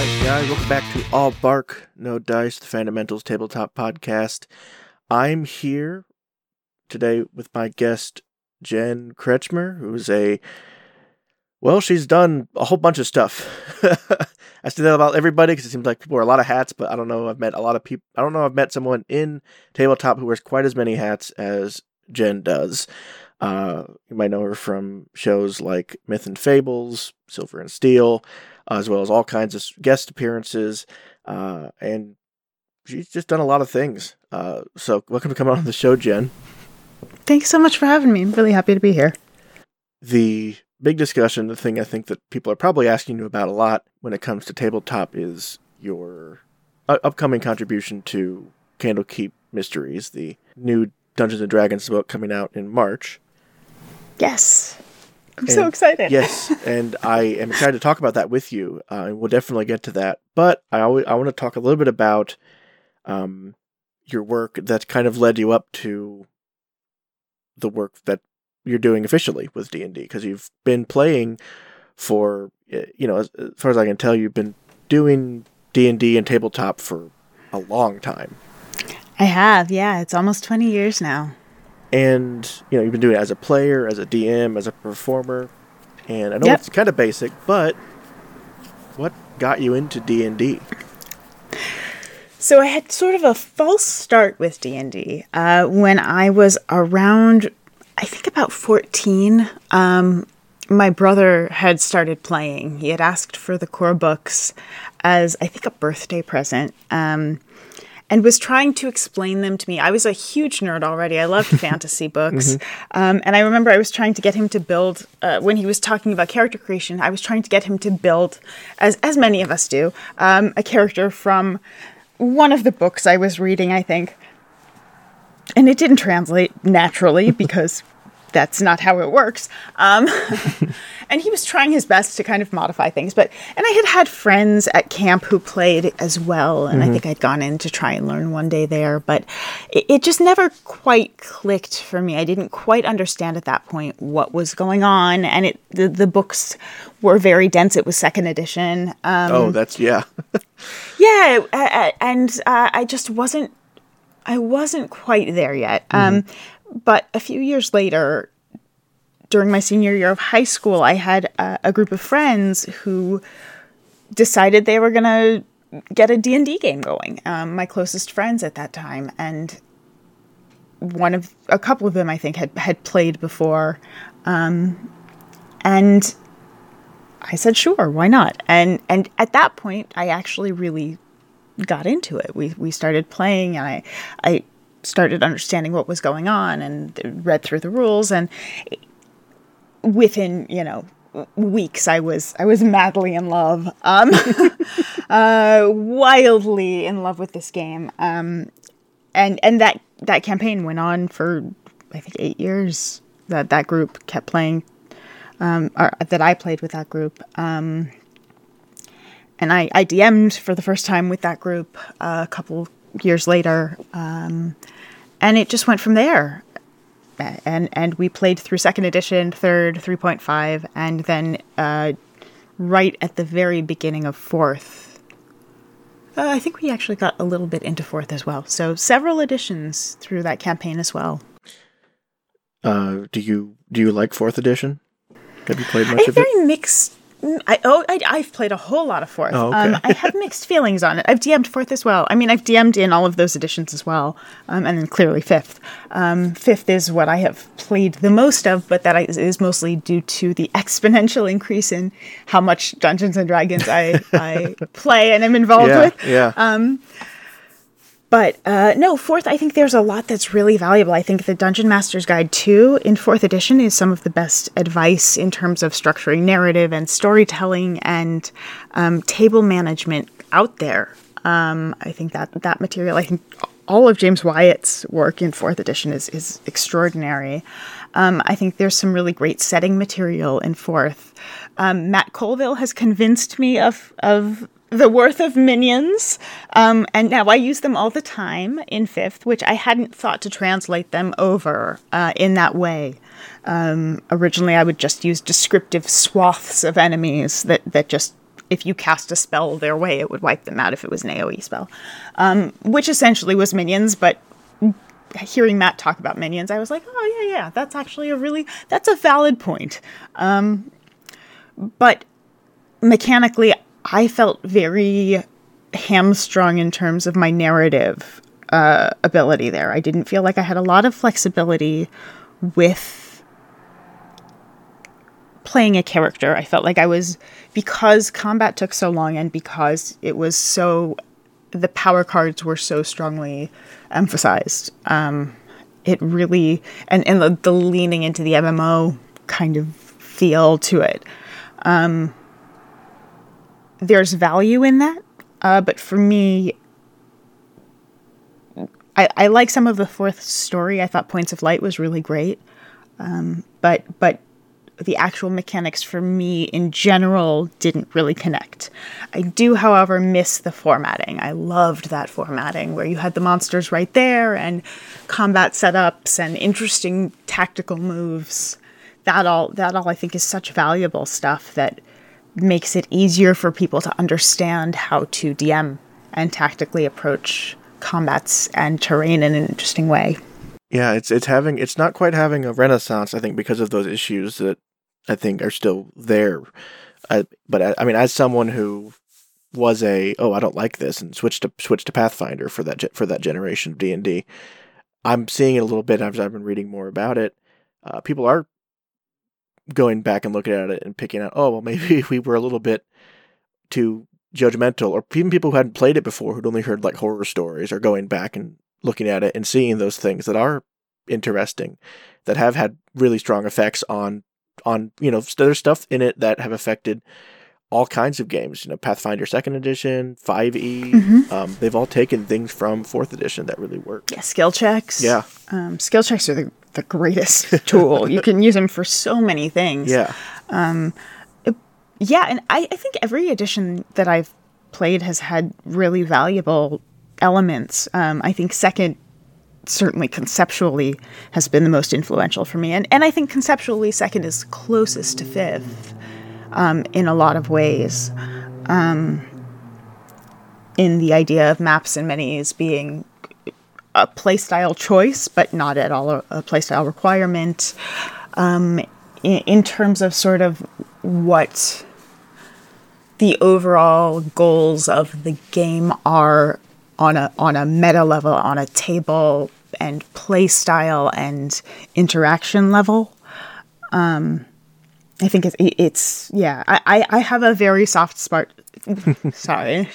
Alright guys, welcome back to All Bark, No Dice, the Fandamentals Tabletop Podcast. I'm here today with my guest, Jen Kretschmer, who's she's done a whole bunch of stuff. I say that about everybody because it seems like people wear a lot of hats, but I don't know. I've met someone in tabletop who wears quite as many hats as Jen does. You might know her from shows like Myth and Fables, Silver and Steel, as well as all kinds of guest appearances. And she's just done a lot of things. So welcome to come on the show, Jen. Thanks so much for having me. I'm really happy to be here. The big discussion, the thing I think that people are probably asking you about a lot when it comes to tabletop is your upcoming contribution to Candlekeep Mysteries, the new Dungeons and Dragons book coming out in March. Yes. I'm so excited. Yes, and I am excited to talk about that with you, and we'll definitely get to that. But I want to talk a little bit about your work that kind of led you up to the work that you're doing officially with D&D, because you've been playing for, as far as I can tell, you've been doing D&D and tabletop for a long time. I have, yeah. It's almost 20 years now. And, you've been doing it as a player, as a DM, as a performer. And I know It's kind of basic, but what got you into D&D? So I had sort of a false start with D&D. When I was around, I think about 14, my brother had started playing. He had asked for the core books as, I think, a birthday present. And was trying to explain them to me. I was a huge nerd already. I loved fantasy books. Mm-hmm. And I remember I was trying to get him to build, when he was talking about character creation, I was trying to get him to build, as many of us do, a character from one of the books I was reading, I think. And it didn't translate naturally because that's not how it works. And he was trying his best to kind of modify things. And I had friends at camp who played as well. And I think I'd gone in to try and learn one day there. But it just never quite clicked for me. I didn't quite understand at that point what was going on. And the books were very dense. It was second edition. Yeah. I wasn't quite there yet. Mm-hmm. But a few years later, during my senior year of high school, I had a group of friends who decided they were going to get a D&D game going, my closest friends at that time. And a couple of them, I think, had played before. And I said, sure, why not? And at that point, I actually really got into it. We started playing, and I started understanding what was going on and read through the rules, and within weeks I was madly in love, wildly in love with this game, and that campaign went on for I think 8 years. That group kept playing, or that I played with that group, and I DM'd for the first time with that group a couple years later, and it just went from there, and we played through second edition, third, 3.5, and then right at the very beginning of fourth, I think we actually got a little bit into fourth as well, so several editions through that campaign as well. Do you like fourth edition? Have you played much of it? Very mixed. I've played a whole lot of fourth. Oh, okay. I have mixed feelings on it. I've DM'd fourth as well. I mean, I've DM'd in all of those editions as well, and then clearly fifth. Fifth is what I have played the most of, but that is mostly due to the exponential increase in how much Dungeons and Dragons I play and am involved with. Yeah. But fourth, I think there's a lot that's really valuable. I think the Dungeon Master's Guide 2 in fourth edition is some of the best advice in terms of structuring narrative and storytelling and table management out there. I think that material, I think all of James Wyatt's work in fourth edition is extraordinary. I think there's some really great setting material in fourth. Matt Colville has convinced me of the worth of minions, and now I use them all the time in fifth, which I hadn't thought to translate them over in that way. Originally, I would just use descriptive swaths of enemies that just if you cast a spell their way, it would wipe them out if it was an AoE spell, which essentially was minions. But hearing Matt talk about minions, I was like, oh, yeah, that's actually that's a valid point. But mechanically, I felt very hamstrung in terms of my narrative ability there. I didn't feel like I had a lot of flexibility with playing a character. I felt like because combat took so long and because it was so, the power cards were so strongly emphasized. It really, and the leaning into the MMO kind of feel to it. There's value in that. But for me, I like some of the fourth story. I thought Points of Light was really great. But the actual mechanics for me in general didn't really connect. I do, however, miss the formatting. I loved that formatting where you had the monsters right there and combat setups and interesting tactical moves. That all I think is such valuable stuff that makes it easier for people to understand how to DM and tactically approach combats and terrain in an interesting way. Yeah, it's not quite having a renaissance, I think, because of those issues that I think are still there. But I mean, as someone who was I don't like this and switched to Pathfinder for that generation of D&D, I'm seeing it a little bit. I've been reading more about it. People are going back and looking at it and picking out, oh, well, maybe we were a little bit too judgmental, or even people who hadn't played it before, who'd only heard like horror stories, are going back and looking at it and seeing those things that are interesting, that have had really strong effects on, you know, there's stuff in it that have affected all kinds of games, you know, Pathfinder 2nd edition, 5e, mm-hmm. They've all taken things from 4th edition that really work. Yeah, skill checks. Yeah. Skill checks are the greatest tool. You can use them for so many things. Yeah. And I think every edition that I've played has had really valuable elements. I think 2nd certainly conceptually has been the most influential for me. And I think conceptually 2nd is closest to 5th. In a lot of ways, in the idea of maps and minis being a playstyle choice, but not at all a playstyle requirement, in terms of sort of what the overall goals of the game are on a meta level, on a table and playstyle and interaction level. I think it's I have a very soft spot. Sorry.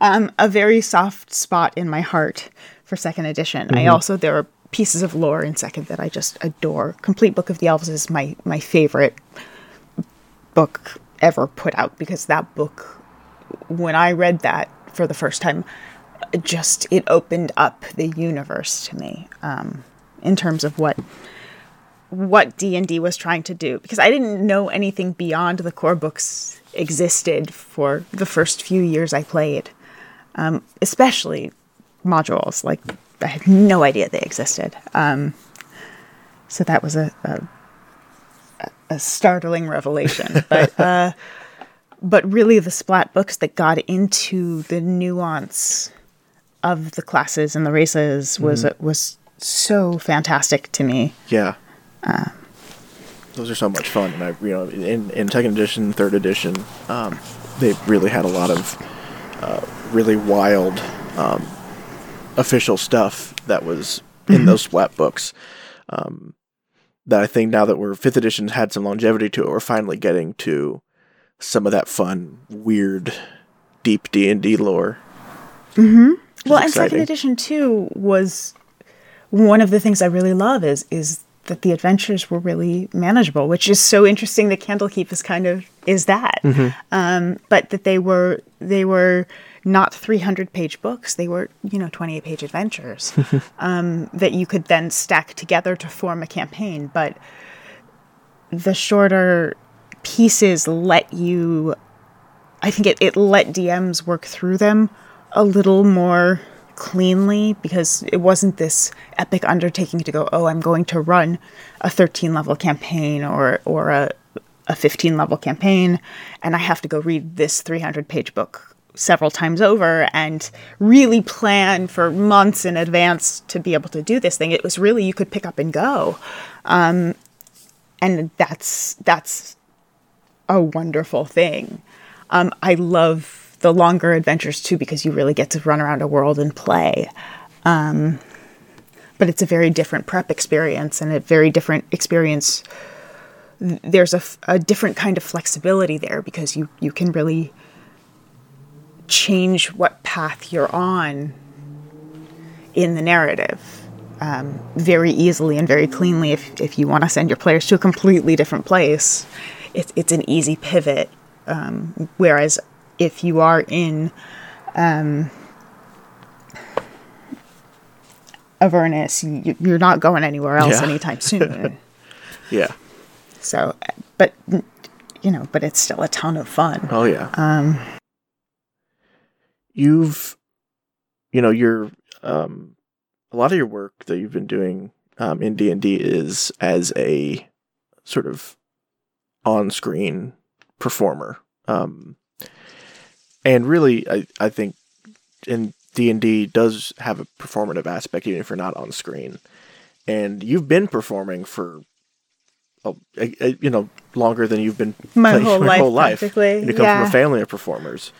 A very soft spot in my heart for 2nd edition. Mm-hmm. There are pieces of lore in 2nd that I just adore. Complete Book of the Elves is my favorite book ever put out, because that book, when I read that for the first time, it opened up the universe to me, in terms of what D&D was trying to do, because I didn't know anything beyond the core books existed for the first few years I played, especially modules. Like, I had no idea they existed. So that was a startling revelation. But really, the Splat books that got into the nuance of the classes and the races was so fantastic to me. Yeah. Those are so much fun, and in 2nd edition, 3rd edition, they really had a lot of really wild official stuff that was in those Splat books. That I think now that we're 5th edition's had some longevity to it, we're finally getting to some of that fun, weird, deep D&D lore. Mm-hmm. Well, exciting. And 2nd edition too was one of the things I really love is that the adventures were really manageable, which is so interesting that Candlekeep is that. Mm-hmm. But that they were not 300-page books. They were, 28-page adventures that you could then stack together to form a campaign. But the shorter pieces it let DMs work through them a little more cleanly, because it wasn't this epic undertaking to go, I'm going to run a 13-level campaign or a 15 level campaign, and I have to go read this 300 page book several times over and really plan for months in advance to be able to do this thing. It was really, you could pick up and go. And that's a wonderful thing. I love the longer adventures too, because you really get to run around a world and play. But it's a very different prep experience and a very different experience. There's a different kind of flexibility there, because you can really change what path you're on in the narrative very easily and very cleanly. If you want to send your players to a completely different place, it's an easy pivot. Whereas if you are in Avernus, you're not going anywhere else anytime soon. Yeah. So, but it's still a ton of fun. Oh yeah. You've a lot of your work that you've been doing in D&D is as a sort of on-screen performer. And really, I think in D&D does have a performative aspect, even if you're not on screen. And you've been performing for longer than you've been my whole life. Practically. And you come from a family of performers.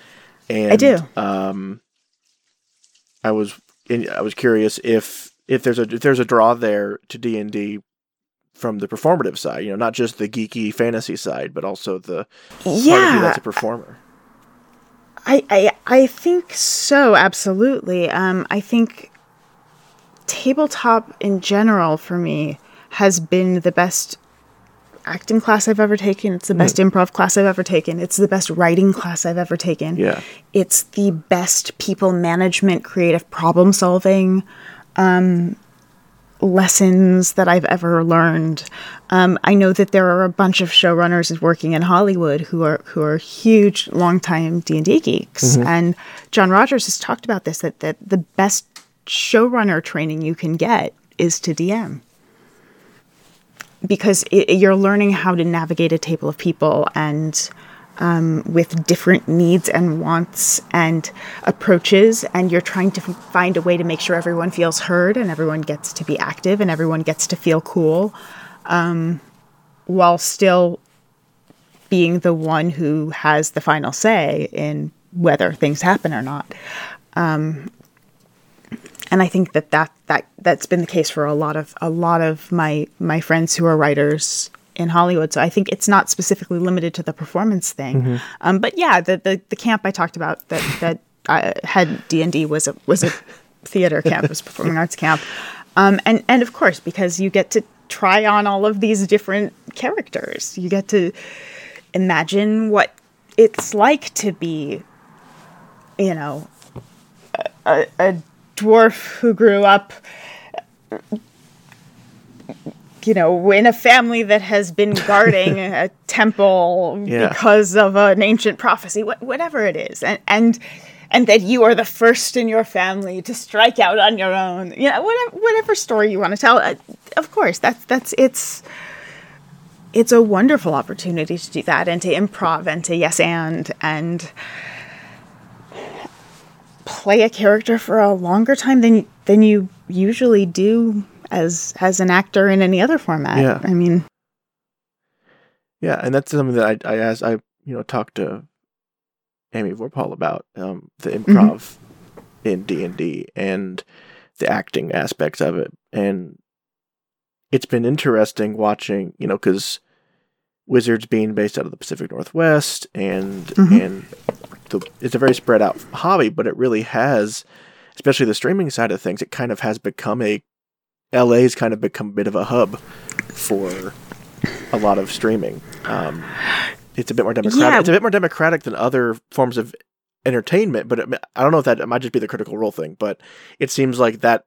And I do. I was curious if there's a draw there to D&D from the performative side, not just the geeky fantasy side, but also the part of you that's a performer. I think so, absolutely. I think tabletop in general for me has been the best acting class I've ever taken. It's the best improv class I've ever taken. It's the best writing class I've ever taken. Yeah. It's the best people management, creative problem solving lessons that I've ever learned. I know that there are a bunch of showrunners working in Hollywood who are huge, longtime D&D geeks. Mm-hmm. And John Rogers has talked about this, that the best showrunner training you can get is to DM. Because you're learning how to navigate a table of people and with different needs and wants and approaches, and you're trying to find a way to make sure everyone feels heard and everyone gets to be active and everyone gets to feel cool, while still being the one who has the final say in whether things happen or not. And I think that's been the case for a lot of my friends who are writers in Hollywood. So I think it's not specifically limited to the performance thing. Mm-hmm. But yeah, the camp I talked about that had D&D was a theater camp, was a performing arts camp. And of course, because you get to try on all of these different characters, you get to imagine what it's like to be, a dwarf who grew up, in a family that has been guarding a temple because of an ancient prophecy, whatever it is, and that you are the first in your family to strike out on your own, whatever story you want to tell. Of course, it's a wonderful opportunity to do that and to improv and to yes and play a character for a longer time than you usually do as an actor in any other format. Yeah. I mean, yeah, and that's something that I asked. I talked to Amy Vorpahl about the improv in D&D and the acting aspects of it, and it's been interesting watching. Because Wizards being based out of the Pacific Northwest and it's a very spread out hobby, but it really has, especially the streaming side of things, it kind of has become LA's kind of become a bit of a hub for a lot of streaming. It's a bit more democratic. Yeah. It's a bit more democratic than other forms of entertainment, but I don't know if it might just be the Critical Role thing, but it seems like that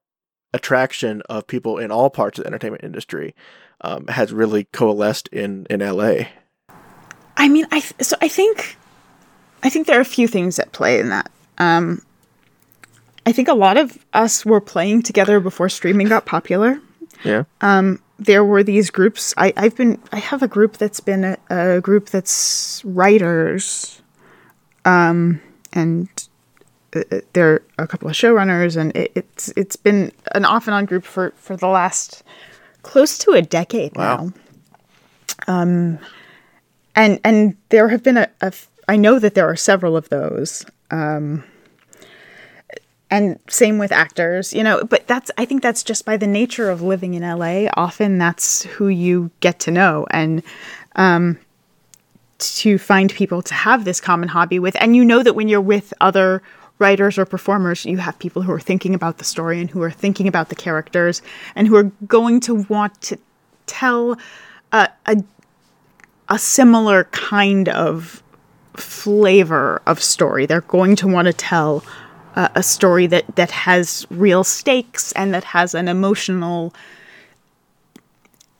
attraction of people in all parts of the entertainment industry has really coalesced in LA. I mean, I think there are a few things at play in that. I think a lot of us were playing together before streaming got popular. Yeah. there were these groups. I have a group that's writers, and there are a couple of showrunners, and it's been an off and on group for the last close to a decade now. And there have been I know that there are several of those, and same with actors, you know, but I think that's just by the nature of living in LA. Often that's who you get to know, and to find people to have this common hobby with. And you know that when you're with other writers or performers, you have people who are thinking about the story and who are thinking about the characters and who are going to want to tell a similar kind of flavor of story. They're going to want to tell a story that has real stakes and that has an emotional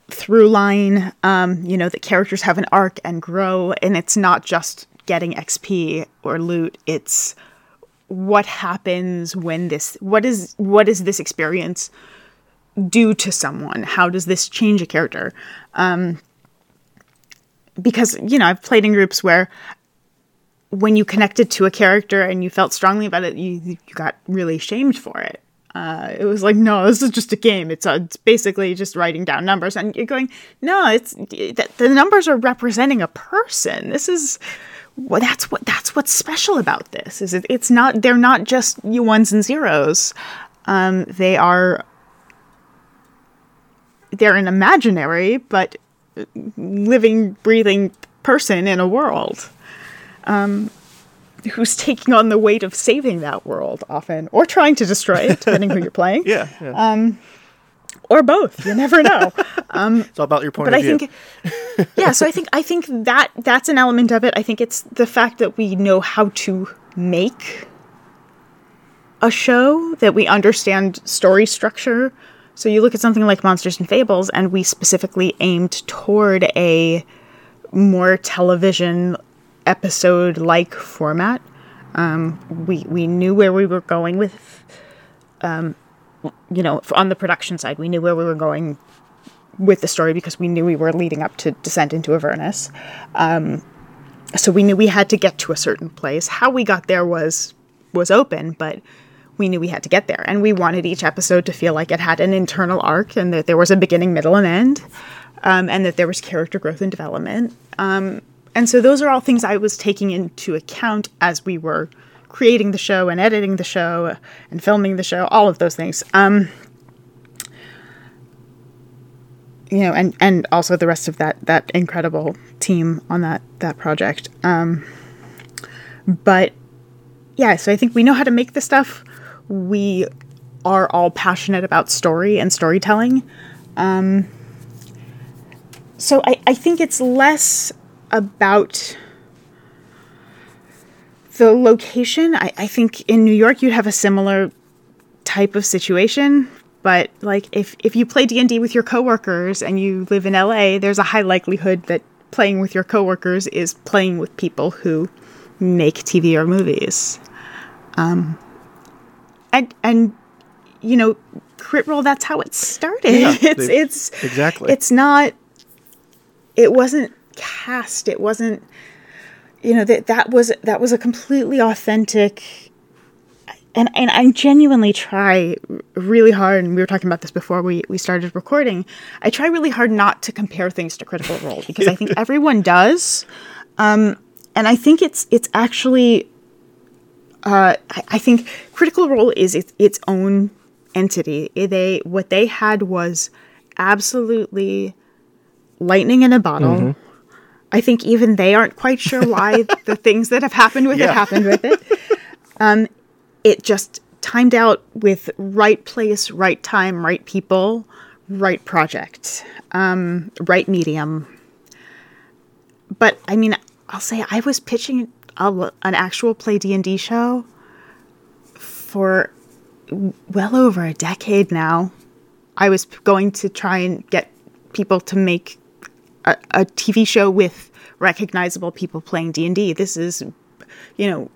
through line. You know, the characters have an arc and grow, and it's not just getting XP or loot. It's what happens when what is this experience do to someone? How does this change a character? Because, you know, I've played in groups where when you connected to a character and you felt strongly about it, you got really shamed for it. It was like, no, this is just a game. It's basically just writing down numbers. And you're going, no, the numbers are representing a person. That's what's special about this. Is they're not just ones and zeros. They're an imaginary but living, breathing person in a world, who's taking on the weight of saving that world often, or trying to destroy it, depending who you're playing. Yeah. Or both. You never know. It's all about your point of view. So I think that's an element of it. I think it's the fact that we know how to make a show, that we understand story structure. So you look at something like Monsters and Fables, and we specifically aimed toward a more television episode-like format. We knew where we were going with, you know, on the production side, we knew where we were going with the story because we knew we were leading up to Descent into Avernus. So we knew we had to get to a certain place. How we got there was open, but we knew we had to get there. And we wanted each episode to feel like it had an internal arc and that there was a beginning, middle, and end, and that there was character growth and development. And so those are all things I was taking into account as we were creating the show and editing the show and filming the show, all of those things. You know, and also the rest of that incredible team on that project. But yeah, so I think we know how to make this stuff. We are all passionate about story and storytelling. So I think it's less about the location. I think in New York you'd have a similar type of situation, but like if you play D&D with your coworkers and you live in LA, there's a high likelihood that playing with your coworkers is playing with people who make TV or movies. And you know, Crit Roll, that's how it started. Yeah, it's exactly. It wasn't cast. It wasn't, you know, that was a completely authentic, and I genuinely try really hard, and we were talking about this before we started recording, I try really hard not to compare things to Critical Role, because I think everyone does, and I think it's actually, I think Critical Role is its own entity. What they had was absolutely lightning in a bottle. Mm-hmm. I think even they aren't quite sure why the things that have happened with it happened with it. It just timed out with right place, right time, right people, right project, right medium. But I mean, I'll say I was pitching an actual play D&D show for well over a decade now. I was going to try and get people to make a TV show with recognizable people playing D&D. This is, you know,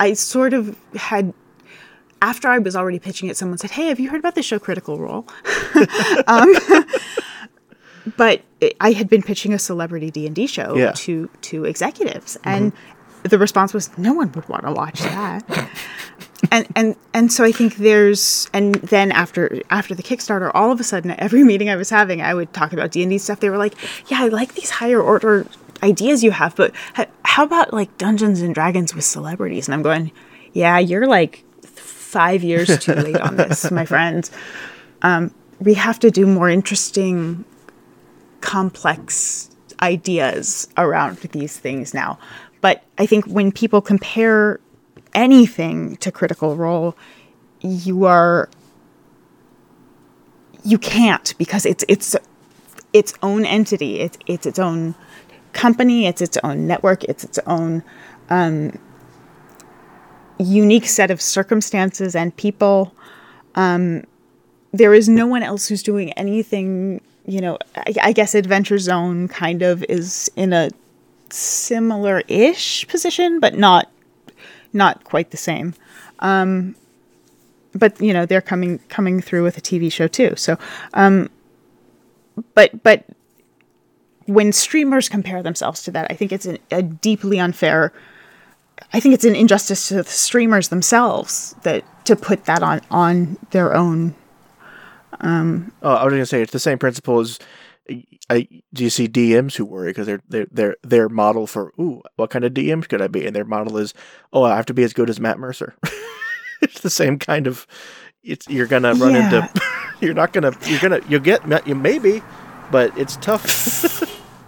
I sort of had, after I was already pitching it, someone said, "Hey, have you heard about the show Critical Role?" But I had been pitching a celebrity D&D show to executives, and the response was, no one would want to watch that. And so I think there's, and then after the Kickstarter, all of a sudden, at every meeting I was having, I would talk about D&D stuff. They were like, yeah, I like these higher order ideas you have, but how about like Dungeons and Dragons with celebrities? And I'm going, yeah, you're like 5 years too late on this, my friend. We have to do more interesting, complex ideas around these things now. But I think when people compare anything to Critical Role, you can't, because it's its own entity, it's its own company, it's its own network, it's its own unique set of circumstances and people. There is no one else who's doing anything, I guess Adventure Zone kind of is in a similar-ish position, but not quite the same. But they're coming through with a TV show too. So, but when streamers compare themselves to that, I think it's a deeply unfair. I think it's an injustice to the streamers themselves that to put that on their own. I was going to say it's the same principle as. Do you see DMs who worry because their model for what kind of DM could I be, and their model is I have to be as good as Matt Mercer. It's the same kind of. You're gonna run into. You're not gonna. You'll get Matt. You maybe, but it's tough.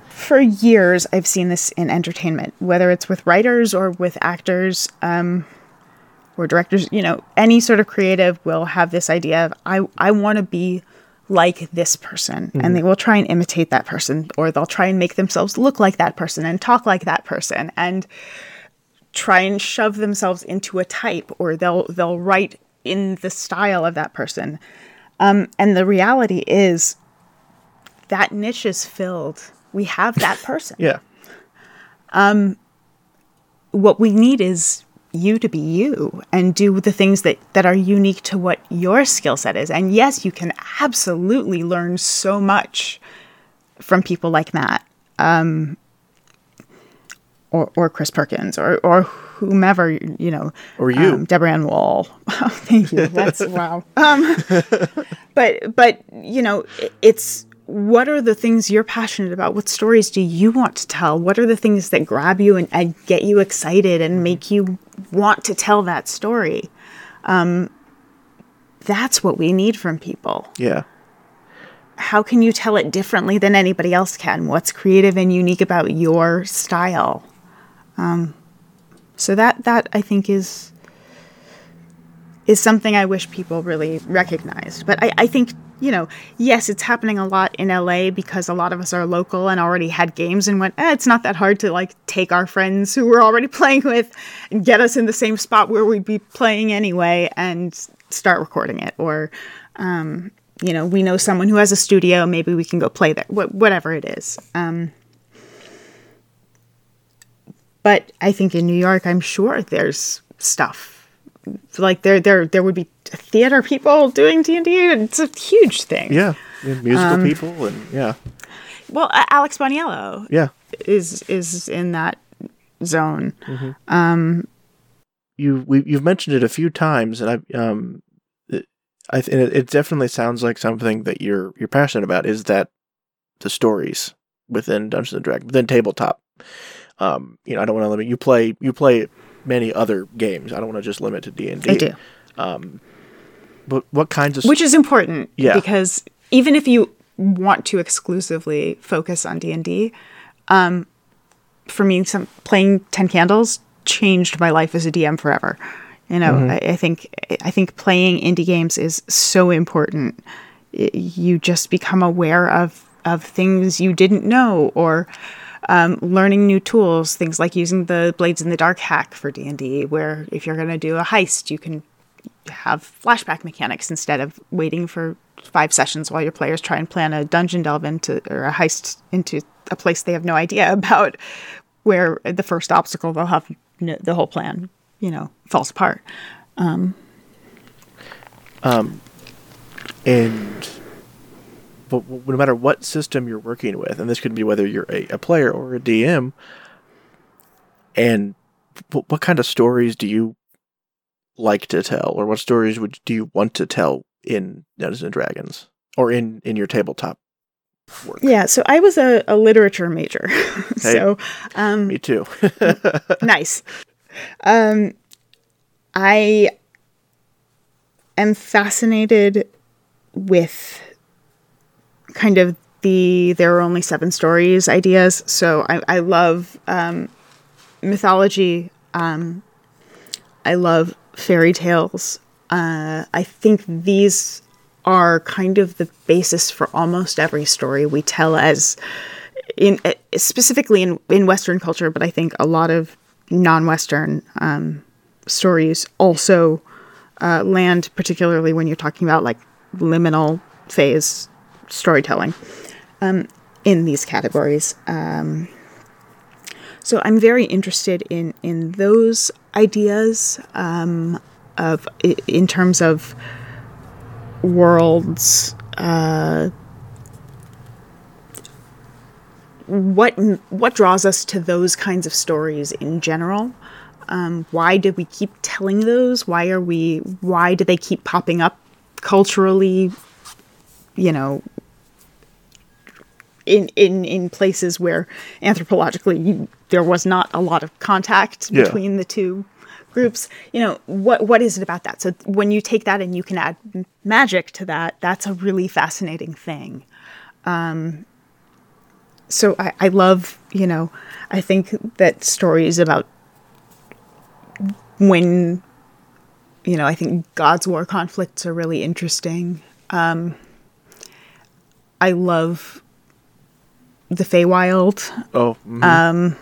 For years, I've seen this in entertainment, whether it's with writers or with actors, or directors. Any sort of creative will have this idea of I want to be like this person, and they will try and imitate that person, or they'll try and make themselves look like that person and talk like that person and try and shove themselves into a type, or they'll write in the style of that person. And the reality is that niche is filled. We have that person. Yeah. What we need is you to be you and do the things that are unique to what your skill set is. And yes, you can absolutely learn so much from people like Matt, or Chris Perkins, or whomever, or you, Deborah-Ann Woll. Oh, thank you. That's wow. But it's, what are the things you're passionate about? What stories do you want to tell? What are the things that grab you and get you excited and make you want to tell that story? That's what we need from people. Yeah. How can you tell it differently than anybody else can? What's creative and unique about your style? So that I think is something I wish people really recognized. But I think, yes, it's happening a lot in LA because a lot of us are local and already had games and went, it's not that hard to take our friends who we're already playing with and get us in the same spot where we'd be playing anyway and start recording it. Or, we know someone who has a studio, maybe we can go play there, whatever it is. But I think in New York, I'm sure there's stuff. Like there would be theater people doing D&D, and it's a huge thing. Yeah, musical people, and yeah. Well, Alex Boniello, is in that zone. Mm-hmm. You've mentioned it a few times, and it definitely sounds like something that you're passionate about is that the stories within Dungeons and Dragons, within tabletop. I don't want to limit. You play many other games. I don't want to just limit to D&D. I do. But what kinds of... Which is important. Yeah. Because even if you want to exclusively focus on D&D, for me, playing 10 Candles changed my life as a DM forever. I think playing indie games is so important. You just become aware of things you didn't know, or... learning new tools, things like using the Blades in the Dark hack for D&D, where if you're going to do a heist, you can have flashback mechanics instead of waiting for 5 sessions while your players try and plan a dungeon delve into, or a heist into a place they have no idea about, where the first obstacle they'll have the whole plan, falls apart. And but no matter what system you're working with, and this could be whether you're a player or a DM, and what kind of stories do you like to tell, or what stories do you want to tell in Dungeons & Dragons, or in your tabletop work? Yeah, so I was a literature major. So me too. Nice. I am fascinated with kind of there are only 7 stories ideas. So I love mythology. I love fairy tales. I think these are kind of the basis for almost every story we tell, as specifically in Western culture, but I think a lot of non-Western stories also land, particularly when you're talking about like liminal phase storytelling in these categories. So I'm very interested in those ideas in terms of worlds. What draws us to those kinds of stories in general? Why do we keep telling those? Why do they keep popping up culturally? You know, in places where anthropologically there was not a lot of contact between the two groups. You know, what is it about that? So when you take that and you can add magic to that, that's a really fascinating thing. So I love, you know, I think that stories about when, you know, I think God's War conflicts are really interesting. I love the Feywild. Oh. Mm-hmm.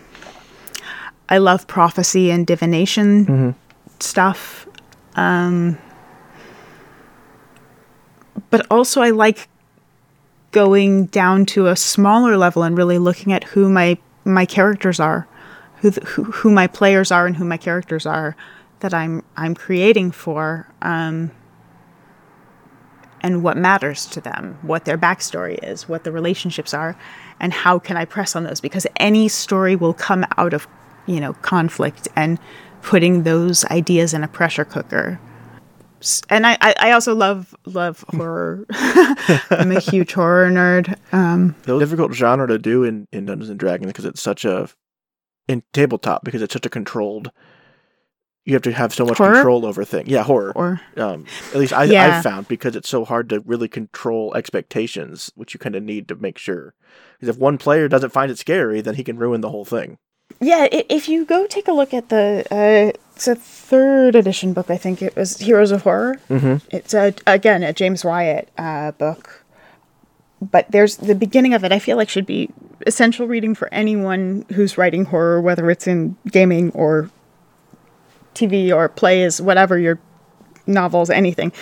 I love prophecy and divination stuff. But also I like going down to a smaller level and really looking at who my characters are, who my players are and who my characters are that I'm creating for, and what matters to them, what their backstory is, what the relationships are, and how can I press on those? Because any story will come out of, you know, conflict and putting those ideas in a pressure cooker. And I also love horror. I'm a huge horror nerd. The difficult genre to do in Dungeons and Dragons because it's such a in tabletop because it's such a controlled. You have to have so much control over things. Yeah, horror. Or at least I've found, because it's so hard to really control expectations, which you kind of need to make sure. Because if one player doesn't find it scary, then he can ruin the whole thing. Yeah, if you go take a look at the it's a 3rd edition book, I think it was Heroes of Horror. Mm-hmm. It's a James Wyatt book, but there's the beginning of it. I feel like should be essential reading for anyone who's writing horror, whether it's in gaming or TV or plays, whatever your novels, anything,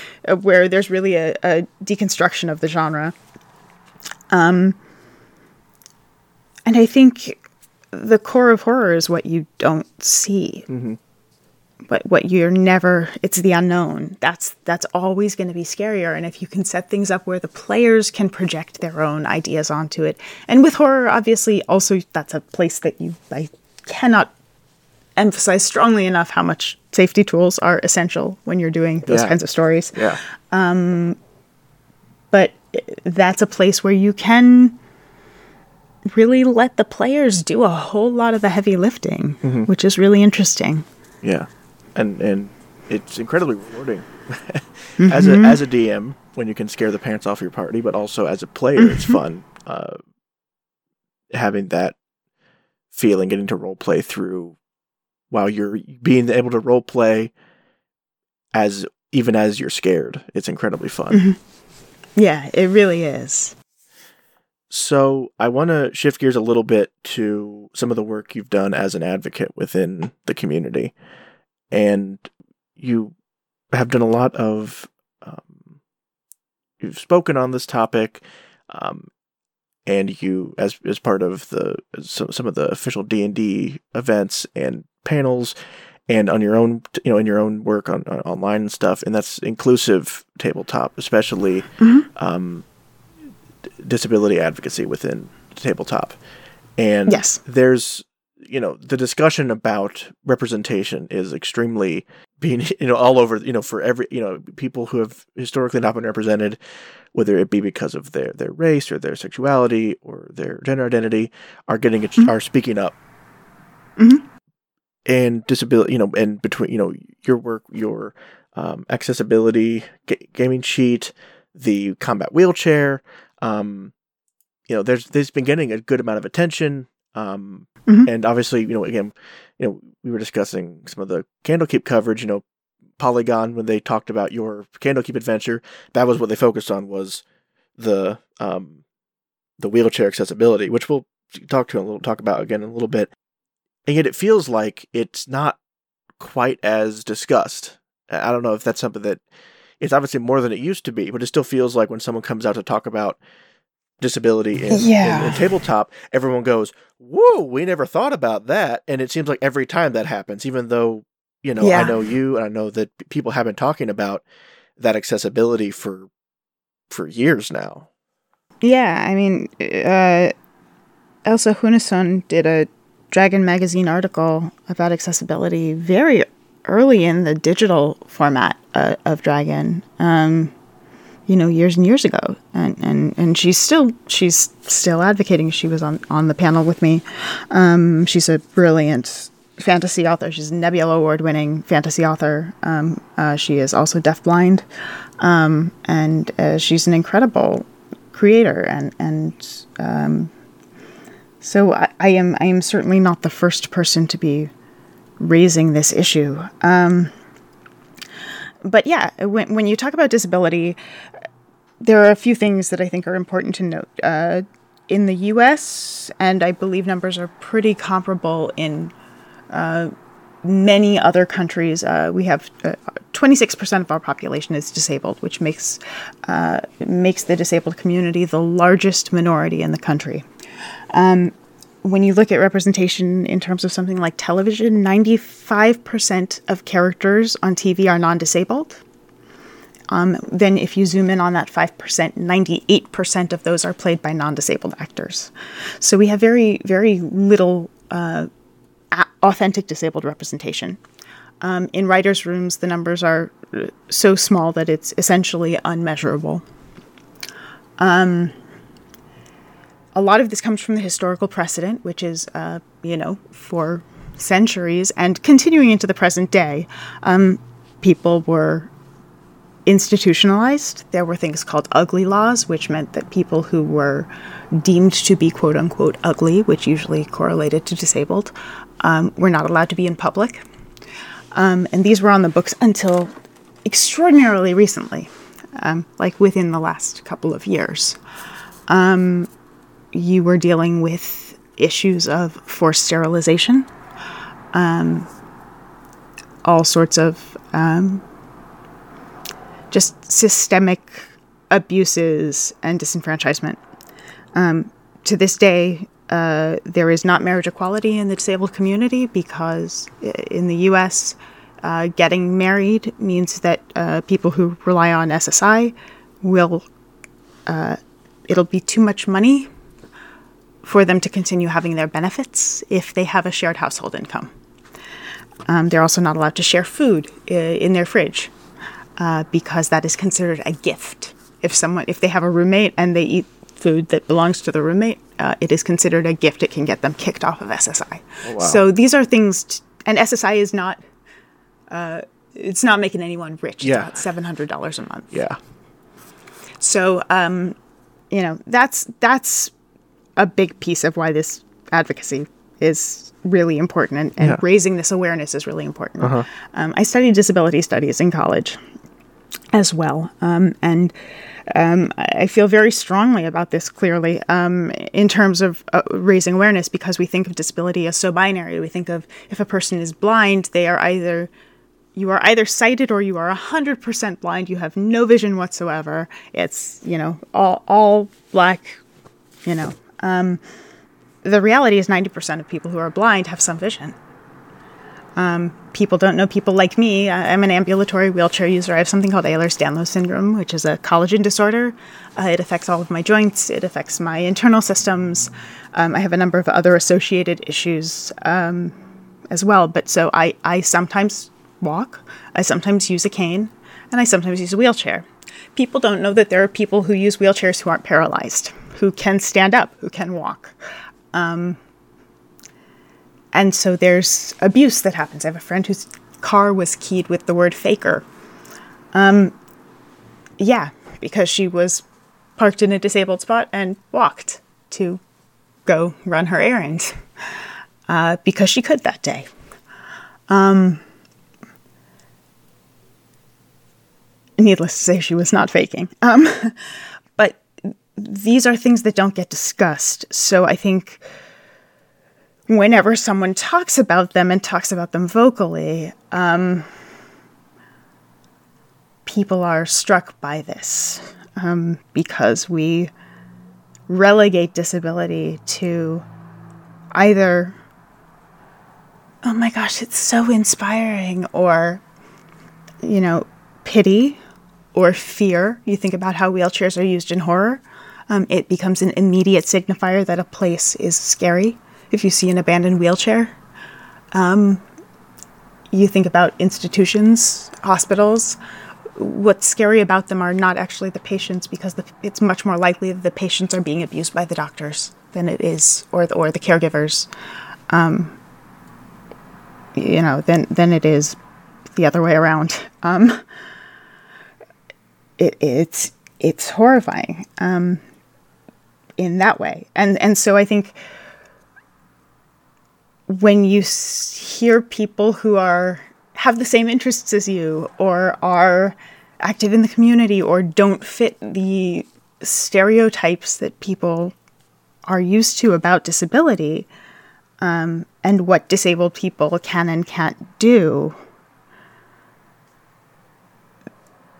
where there's really a deconstruction of the genre. And I think the core of horror is what you don't see, but what you're never—it's the unknown. That's always going to be scarier. And if you can set things up where the players can project their own ideas onto it, and with horror, obviously, also that's a place that I cannot emphasize strongly enough how much safety tools are essential when you're doing those kinds of stories. Yeah. But that's a place where you can really let the players do a whole lot of the heavy lifting, which is really interesting. Yeah, and it's incredibly rewarding as a DM when you can scare the pants off your party, but also as a player, it's fun having that feeling, getting to role play through while you're being able to role play even as you're scared. It's incredibly fun. Mm-hmm. Yeah, it really is. So I want to shift gears a little bit to some of the work you've done as an advocate within the community. And you have done a lot of, you've spoken on this topic, and you, as part of some of the official D&D events and panels, and on your own, you know, in your own work on online and stuff, and that's inclusive tabletop, especially, disability advocacy within tabletop. And yes. There's, you know, the discussion about representation is extremely being, you know, all over, you know, for every, you know, people who have historically not been represented, whether it be because of their race or their sexuality or their gender identity, are getting, mm-hmm. are speaking up. Mm-hmm. And disability, you know, and between, you know, your work, your accessibility, gaming sheet, the combat wheelchair, you know, there's been getting a good amount of attention. Mm-hmm. And obviously, you know, again, you know, we were discussing some of the Candlekeep coverage, you know, Polygon, when they talked about your Candlekeep adventure, that was what they focused on, was the wheelchair accessibility, which we'll talk about again in a little bit. And yet it feels like it's not quite as discussed. I don't know if that's something that, it's obviously more than it used to be, but it still feels like when someone comes out to talk about disability in tabletop, everyone goes, whoa, we never thought about that. And it seems like every time that happens, even though, you know, I know you, and I know that people have been talking about that accessibility for years now. Yeah. I mean, Elsa Hoonason did a Dragon Magazine article about accessibility very early in the digital format of Dragon, you know, years and years ago, and she's still advocating. She was on the panel with me. She's a brilliant fantasy author. She's a Nebula award-winning fantasy author. She is also deafblind, and she's an incredible creator, and so I am certainly not the first person to be raising this issue. But yeah, when you talk about disability, there are a few things that I think are important to note. In the U.S., and I believe numbers are pretty comparable in many other countries, we have 26% of our population is disabled, which makes the disabled community the largest minority in the country. When you look at representation in terms of something like television, 95% of characters on TV are non-disabled. Then if you zoom in on that 5%, 98% of those are played by non-disabled actors. So we have very, very little authentic disabled representation. In writers' rooms, the numbers are so small that it's essentially unmeasurable. A lot of this comes from the historical precedent, which is, you know, for centuries and continuing into the present day, people were institutionalized. There were things called ugly laws, which meant that people who were deemed to be quote unquote ugly, which usually correlated to disabled, were not allowed to be in public. And these were on the books until extraordinarily recently, like within the last couple of years. You were dealing with issues of forced sterilization, all sorts of just systemic abuses and disenfranchisement. To this day, there is not marriage equality in the disabled community, because in the U.S., getting married means that people who rely on SSI will, it'll be too much money for them to continue having their benefits if they have a shared household income. They're also not allowed to share food in their fridge because that is considered a gift. If they have a roommate and they eat food that belongs to the roommate, it is considered a gift. It can get them kicked off of SSI. Oh, wow. So these are things, and SSI is not, it's not making anyone rich. Yeah. It's about $700 a month. Yeah. So, you know, that's a big piece of why this advocacy is really important, and raising this awareness is really important. Uh-huh. I studied disability studies in college as well, and I feel very strongly about this clearly in terms of raising awareness, because we think of disability as so binary. We think of, if a person is blind, you are either sighted or you are 100% blind. You have no vision whatsoever. It's, you know, all black, you know. The reality is 90% of people who are blind have some vision. People don't know people like me. I'm an ambulatory wheelchair user. I have something called Ehlers-Danlos syndrome, which is a collagen disorder. It affects all of my joints. It affects my internal systems. I have a number of other associated issues as well. But so I sometimes walk. I sometimes use a cane. And I sometimes use a wheelchair. People don't know that there are people who use wheelchairs who aren't paralyzed, who can stand up, who can walk. And so there's abuse that happens. I have a friend whose car was keyed with the word faker. Because she was parked in a disabled spot and walked to go run her errand because she could that day. Needless to say, she was not faking. But these are things that don't get discussed. So I think whenever someone talks about them and talks about them vocally, people are struck by this because we relegate disability to either, oh my gosh, it's so inspiring, or, you know, pity or fear. You think about how wheelchairs are used in horror. It becomes an immediate signifier that a place is scary. If you see an abandoned wheelchair, you think about institutions, hospitals. What's scary about them are not actually the patients, because it's much more likely that the patients are being abused by the doctors than it is, or the caregivers, than it is the other way around. It's horrifying in that way. And so I think when you hear people who have the same interests as you, or are active in the community, or don't fit the stereotypes that people are used to about disability, and what disabled people can and can't do,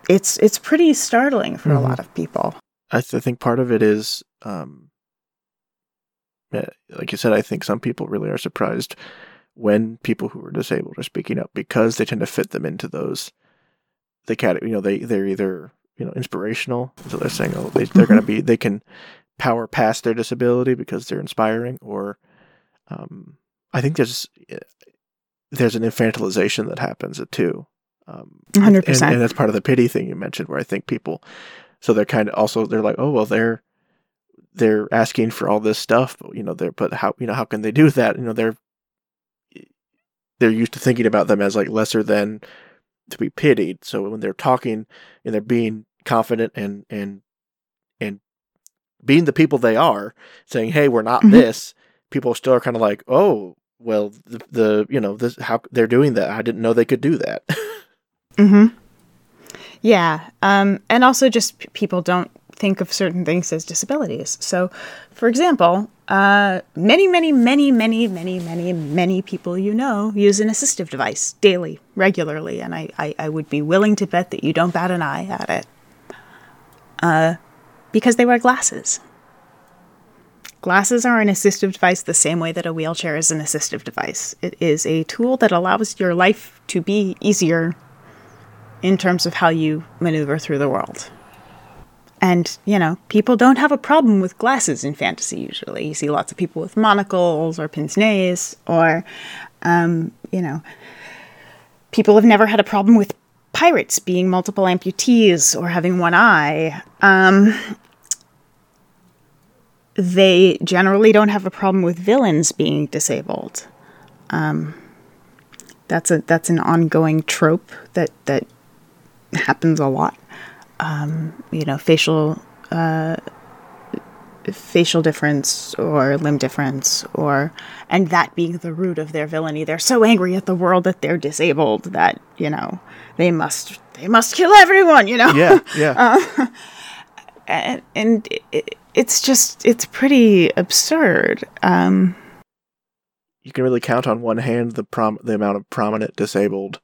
it's pretty startling for a lot of people. I think part of it is, like you said, I think some people really are surprised when people who are disabled are speaking up, because they tend to fit them into the category. You know, they're either, you know, inspirational, so they're saying, oh, they're going to be, they can power past their disability because they're inspiring, or I think there's an infantilization that happens too. 100%. And that's part of the pity thing you mentioned, where I think people, so they're kind of also, they're like, oh, well, they're asking for all this stuff, but, you know, how can they do that? You know, they're used to thinking about them as like lesser than, to be pitied. So when they're talking and they're being confident and being the people they are, saying, hey, we're not this, people still are kind of like, oh, well, this, how they're doing that. I didn't know they could do that. Mm-hmm. Yeah. And also just people don't think of certain things as disabilities. So, for example, many, many, many, many, many, many, many people you know use an assistive device daily, regularly, and I would be willing to bet that you don't bat an eye at it. Because they wear glasses. Glasses are an assistive device the same way that a wheelchair is an assistive device. It is a tool that allows your life to be easier in terms of how you maneuver through the world. And, you know, people don't have a problem with glasses in fantasy usually. You see lots of people with monocles or pince-nez, or, people have never had a problem with pirates being multiple amputees or having one eye. They generally don't have a problem with villains being disabled. That's an ongoing trope that happens a lot. Facial difference or limb difference, and that being the root of their villainy. They're so angry at the world that they're disabled that, you know, they must kill everyone, you know? Yeah, yeah. It's pretty absurd. You can really count on one hand the amount of prominent disabled,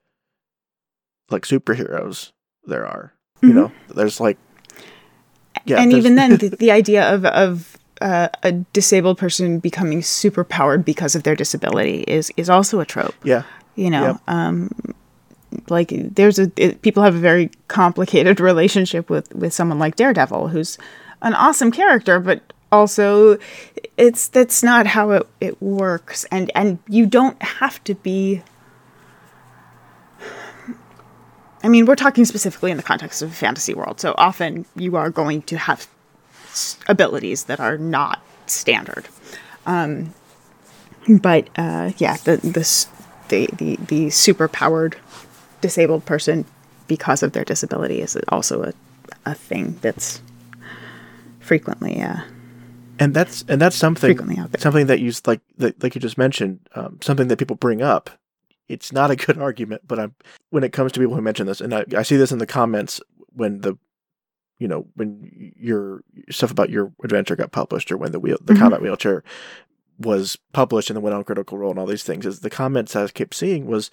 like, superheroes there are. You know, there's like, yeah, and even then, the idea of a disabled person becoming super powered because of their disability is also a trope. Yeah, you know. Yep. Like there's people have a very complicated relationship with someone like Daredevil, who's an awesome character, but also that's not how it works. And you don't have to be, I mean, we're talking specifically in the context of a fantasy world. So often you are going to have abilities that are not standard. The superpowered disabled person because of their disability is also a thing that's frequently and that's something that you like you just mentioned, something that people bring up. It's not a good argument, but when it comes to people who mention this, and I see this in the comments when when your stuff about your adventure got published, or when the mm-hmm. combat wheelchair was published and then went on Critical Role and all these things, is the comments I kept seeing was,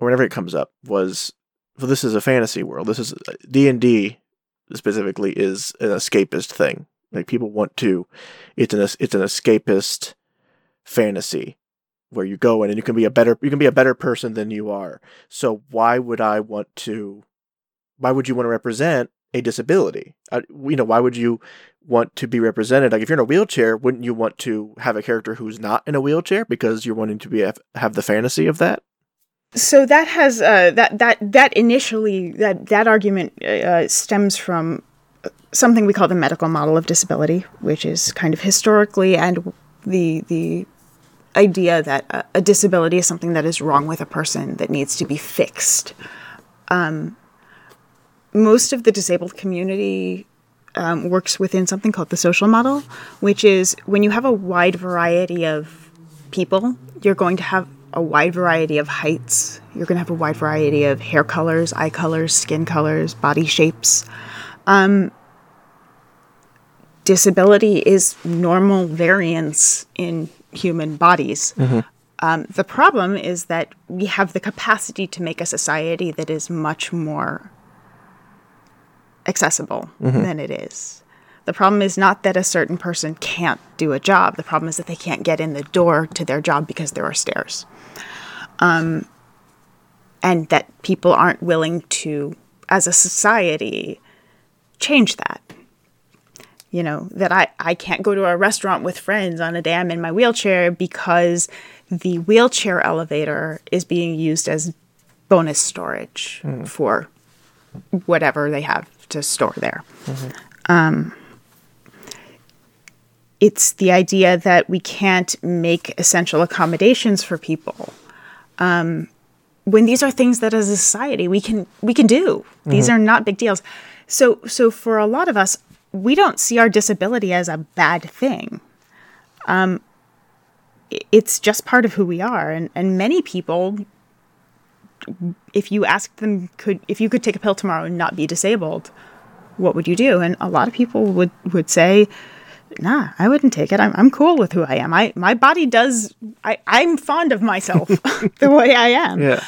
or whenever it comes up, was, well, this is a fantasy world. This is D&D specifically is an escapist thing. Like people want to, it's an escapist fantasy where you go in and you can be a better person than you are. So why would you want to represent a disability? Why would you want to be represented? Like if you're in a wheelchair, wouldn't you want to have a character who's not in a wheelchair because you're wanting to have the fantasy of that? So that has that argument stems from something we call the medical model of disability, which is kind of historically and the idea that a disability is something that is wrong with a person that needs to be fixed. Most of the disabled community works within something called the social model, which is when you have a wide variety of people, you're going to have a wide variety of heights. You're going to have a wide variety of hair colors, eye colors, skin colors, body shapes. Disability is normal variance in human bodies. Mm-hmm. The problem is that we have the capacity to make a society that is much more accessible mm-hmm. than it is. The problem is not that a certain person can't do a job. The problem is that they can't get in the door to their job because there are stairs. And that people aren't willing to, as a society, change that. You know, that I can't go to a restaurant with friends on a day I'm in my wheelchair because the wheelchair elevator is being used as bonus storage for whatever they have to store there. Mm-hmm. It's the idea that we can't make essential accommodations for people. When these are things that as a society we can do. Mm-hmm. These are not big deals. So for a lot of us, we don't see our disability as a bad thing. It's just part of who we are. And many people, if you asked them, if you could take a pill tomorrow and not be disabled, what would you do? And a lot of people would say, nah, I wouldn't take it. I'm cool with who I am. My body does, I'm fond of myself the way I am. Yeah.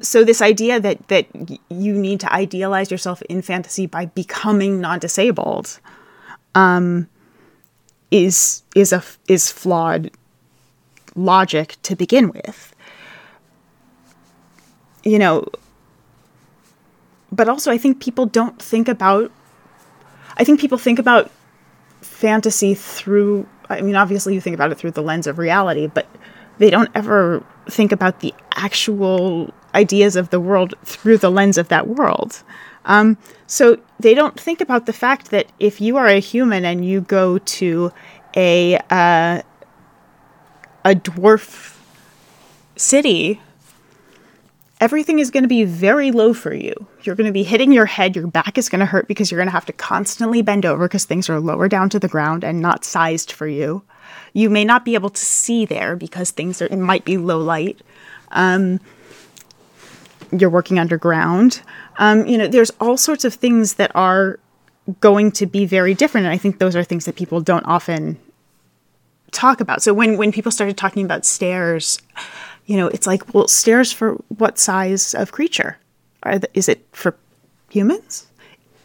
So this idea that you need to idealize yourself in fantasy by becoming non-disabled is flawed logic to begin with. You know, but also I think people don't think about, I think people think about fantasy through, I mean, obviously you think about it through the lens of reality, but they don't ever think about the actual ideas of the world through the lens of that world. So they don't think about the fact that if you are a human and you go to a dwarf city, everything is going to be very low for you. You're going to be hitting your head. Your back is going to hurt because you're going to have to constantly bend over because things are lower down to the ground and not sized for you. You may not be able to see there because it might be low light. You're working underground. There's all sorts of things that are going to be very different. And I think those are things that people don't often talk about. So when people started talking about stairs, you know, it's like, well, stairs for what size of creature? Is it for humans?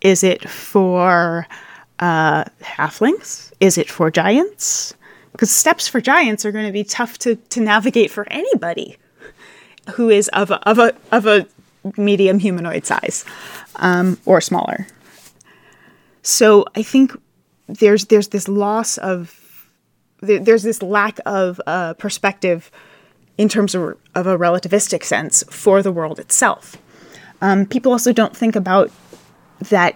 Is it for halflings? Is it for giants? Because steps for giants are going to be tough to navigate for anybody. who is of a medium humanoid size, or smaller. So I think there's this loss of, there's this lack of perspective in terms of a relativistic sense for the world itself. People also don't think about that.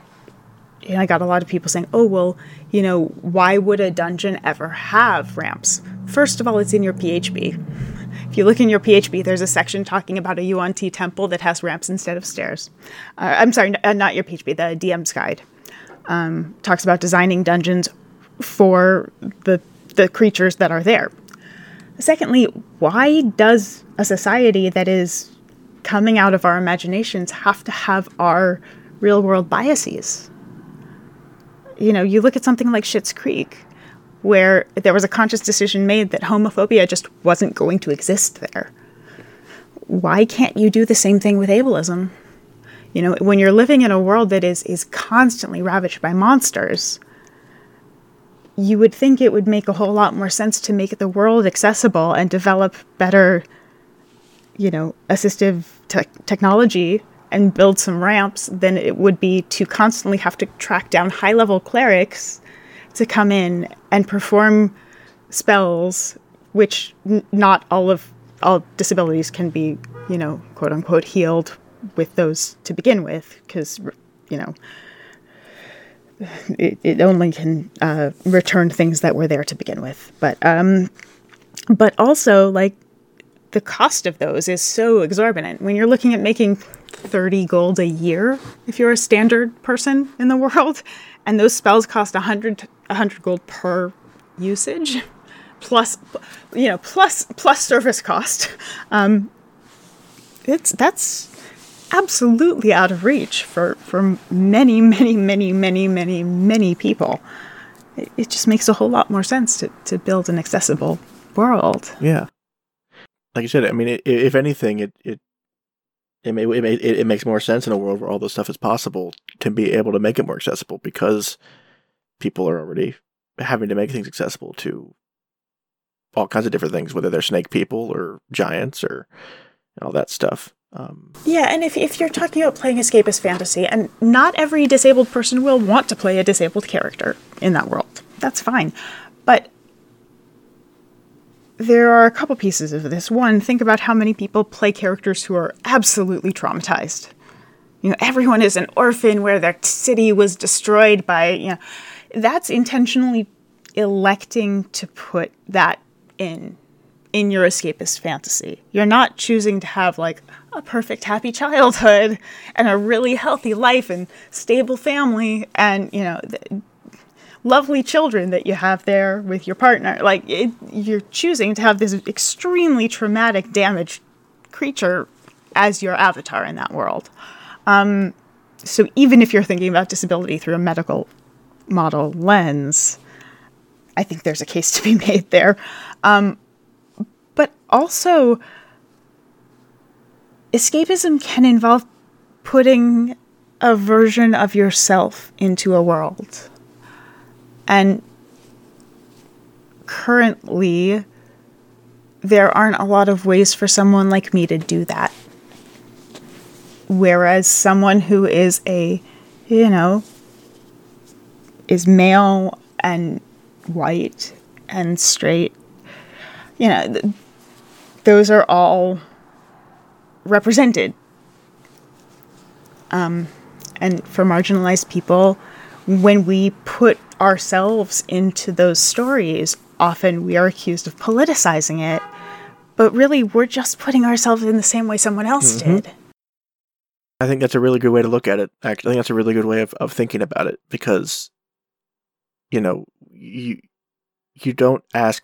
You know, I got a lot of people saying, oh, well, you know, why would a dungeon ever have ramps? First of all, it's in your PHB. If you look in your PHB, there's a section talking about a Yuan-Ti temple that has ramps instead of stairs. I'm sorry, not your PHB, the DM's guide. Talks about designing dungeons for the creatures that are there. Secondly, why does a society that is coming out of our imaginations have to have our real-world biases? You know, you look at something like Schitt's Creek, where there was a conscious decision made that homophobia just wasn't going to exist there. Why can't you do the same thing with ableism? You know, when you're living in a world that is constantly ravaged by monsters, you would think it would make a whole lot more sense to make the world accessible and develop better, you know, assistive technology and build some ramps than it would be to constantly have to track down high-level clerics to come in and perform spells, which not all disabilities can be, you know, quote-unquote healed with those to begin with, because, you know, it only can return things that were there to begin with. But also, like, the cost of those is so exorbitant. When you're looking at making 30 gold a year, if you're a standard person in the world, and those spells cost 100 gold per usage, plus service cost, that's absolutely out of reach for many people. It just makes a whole lot more sense to build an accessible world. Yeah. Like you said, I mean, if anything, it makes more sense in a world where all this stuff is possible to be able to make it more accessible, because people are already having to make things accessible to all kinds of different things, whether they're snake people or giants or all that stuff. Yeah, and if you're talking about playing escapist fantasy, and not every disabled person will want to play a disabled character in that world. That's fine. But there are a couple pieces of this. One, think about how many people play characters who are absolutely traumatized. You know, everyone is an orphan where their city was destroyed by, you know, that's intentionally electing to put that in your escapist fantasy. You're not choosing to have like a perfect happy childhood and a really healthy life and stable family and, you know, lovely children that you have there with your partner. Like, you're choosing to have this extremely traumatic, damaged creature as your avatar in that world. So even if you're thinking about disability through a medical model lens, I think there's a case to be made there. But also, escapism can involve putting a version of yourself into a world. And currently, there aren't a lot of ways for someone like me to do that. Whereas someone who is is male and white and straight, you know, those are all represented. And for marginalized people, when we put ourselves into those stories, often we are accused of politicizing it, but really we're just putting ourselves in the same way someone else did. I think that's a really good way to look at it. Actually, I think that's a really good way of thinking about it, because, you know, you don't ask.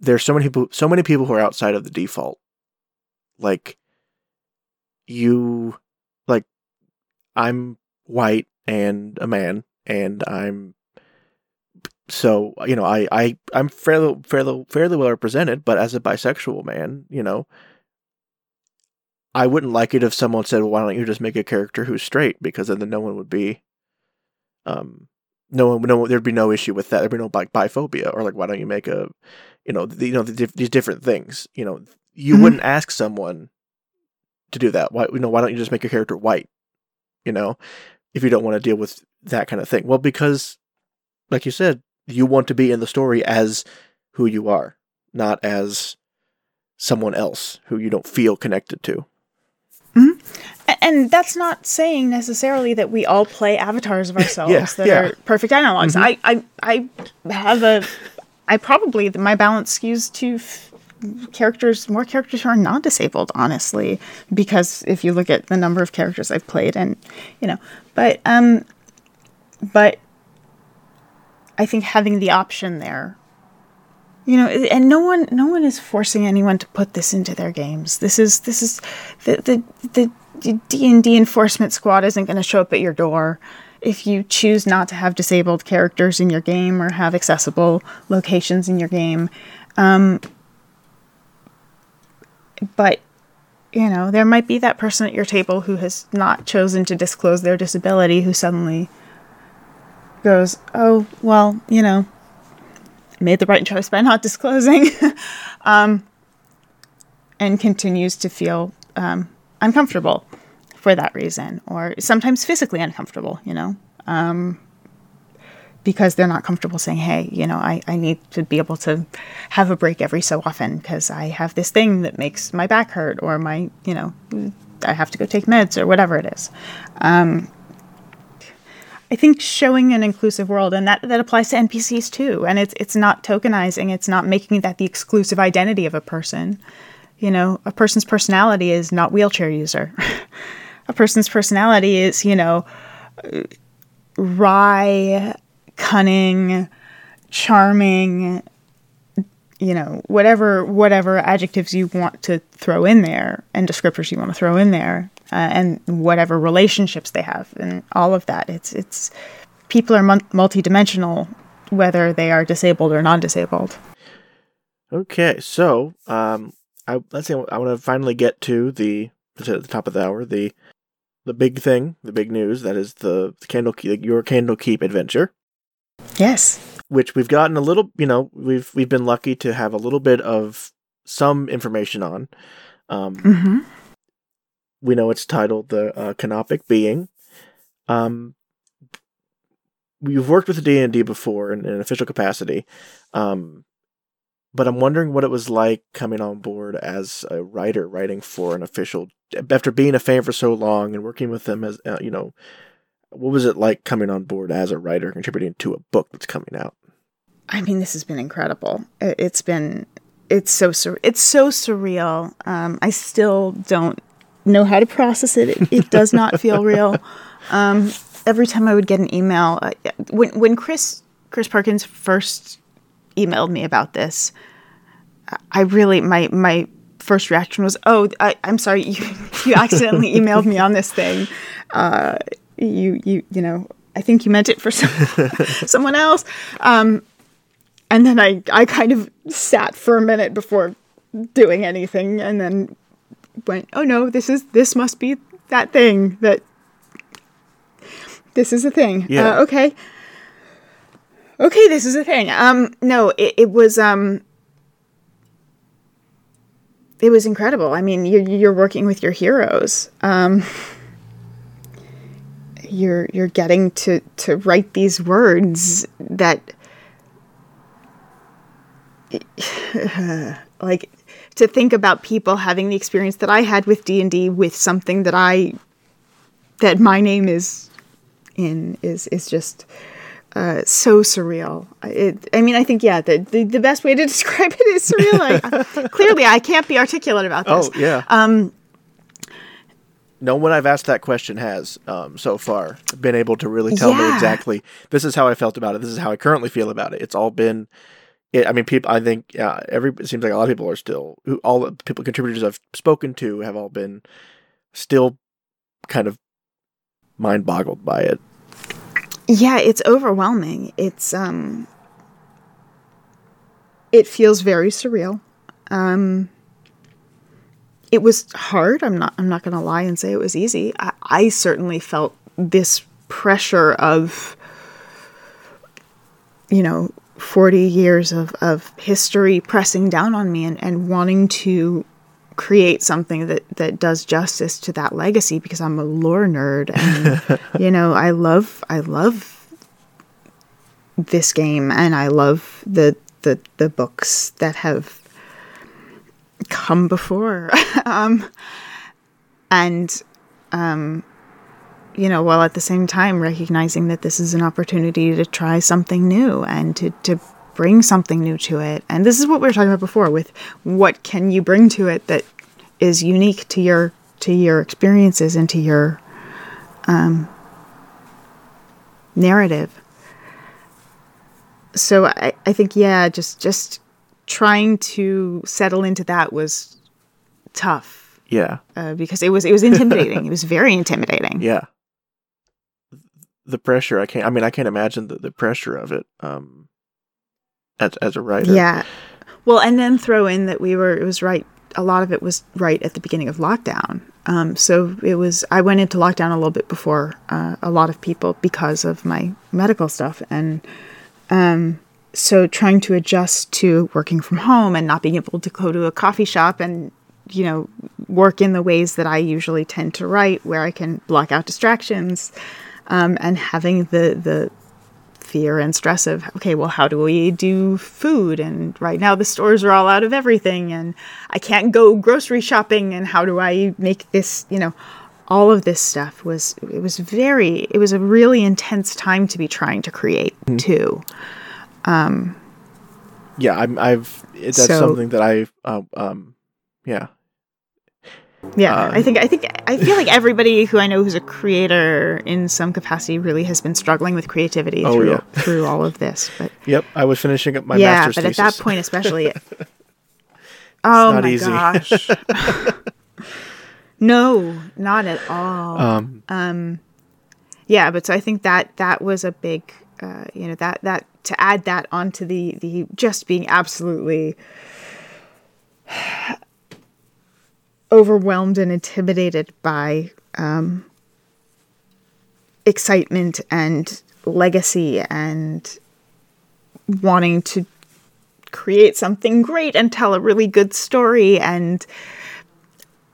There's so many people who are outside of the default. Like, I'm white and a man, and I'm. So, you know, I'm fairly well represented, but as a bisexual man, you know, I wouldn't like it if someone said, well, why don't you just make a character who's straight? Because then no one would be, there'd be no issue with that. There'd be no biphobia, or like, why don't you make a, you know, these different things, you know, you wouldn't ask someone to do that? Why, you know, why don't you just make your character white? You know, if you don't want to deal with that kind of thing. Well, because, like you said, you want to be in the story as who you are, not as someone else who you don't feel connected to. Mm-hmm. And that's not saying necessarily that we all play avatars of ourselves are perfect analogs. Mm-hmm. I probably my balance skews to characters who are non-disabled, honestly, because if you look at the number of characters I've played, and you know, but I think having the option there, you know, and no one is forcing anyone to put this into their games. This is the D&D enforcement squad isn't going to show up at your door if you choose not to have disabled characters in your game or have accessible locations in your game. But, you know, there might be that person at your table who has not chosen to disclose their disability who suddenly goes, oh, well, you know, made the right choice by not disclosing, and continues to feel uncomfortable for that reason, or sometimes physically uncomfortable, you know, because they're not comfortable saying, hey, you know, I need to be able to have a break every so often because I have this thing that makes my back hurt, or my, you know, I have to go take meds or whatever it is. I think showing an inclusive world, and that applies to NPCs too, and it's not tokenizing, it's not making that the exclusive identity of a person. You know, a person's personality is not wheelchair user. A person's personality is, you know, wry, cunning, charming, you know, whatever adjectives you want to throw in there and descriptors you want to throw in there, and whatever relationships they have and all of that. It's people are multidimensional, whether they are disabled or non-disabled. Okay, so I want to finally get to the top of the hour, the big thing, the big news, that is the Candlekeep, your Candlekeep adventure. Yes. Which we've gotten a little, you know, we've been lucky to have a little bit of some information on. Mm-hmm. We know it's titled The Canopic Being. You've worked with the D&D before in an official capacity, but I'm wondering what it was like coming on board as a writer, writing for an official, after being a fan for so long and working with them as, you know, what was it like coming on board as a writer, contributing to a book that's coming out? I mean, this has been incredible. It's so surreal. I still don't know how to process it. It does not feel real. Every time I would get an email, when Chris Perkins first emailed me about this, I really, my first reaction was, oh, I'm sorry, you accidentally emailed me on this thing. You know, I think you meant it for someone else. And then I kind of sat for a minute before doing anything, and then went, oh no, this must be that thing, that this is a thing. Yeah. Okay. This is a thing. No, it was incredible. I mean, you're working with your heroes. You're getting to write these words that, like, to think about people having the experience that I had with D&D with something that my name is in is just so surreal. I think, yeah, the best way to describe it is surreal. Clearly, I can't be articulate about this. Oh, yeah. No one I've asked that question has so far been able to really tell me exactly, this is how I felt about it, this is how I currently feel about it. It's all been, people, I think, it seems like a lot of people are still, all the people, contributors I've spoken to have all been still kind of mind-boggled by it. Yeah, it's overwhelming. It's, it feels very surreal. It was hard. I'm not going to lie and say it was easy. I certainly felt this pressure of, you know, 40 years of history pressing down on me and wanting to create something that does justice to that legacy, because I'm a lore nerd and I love this game, and I love the books that have come before. While at the same time recognizing that this is an opportunity to try something new and to bring something new to it. And this is what we were talking about before with what can you bring to it that is unique to your experiences and to your narrative. So I think, just trying to settle into that was tough. Yeah. Because it was intimidating. It was very intimidating. Yeah. The pressure, I can't imagine the pressure of it. As a writer. Yeah. Well, and then throw in that a lot of it was right at the beginning of lockdown. So I went into lockdown a little bit before a lot of people because of my medical stuff. And so trying to adjust to working from home and not being able to go to a coffee shop and, work in the ways that I usually tend to write, where I can block out distractions, and having the fear and stress of, okay, well, how do we do food? And right now the stores are all out of everything, and I can't go grocery shopping, and how do I make this, all of this stuff was a really intense time to be trying to create too. Something that I've, yeah. Yeah, I feel like everybody who I know who's a creator in some capacity really has been struggling with creativity through all of this. But yep, I was finishing up my master's thesis. At that point especially, gosh, no, not at all. But so I think that was a big, that to add that onto the just being absolutely overwhelmed and intimidated by excitement and legacy and wanting to create something great and tell a really good story, and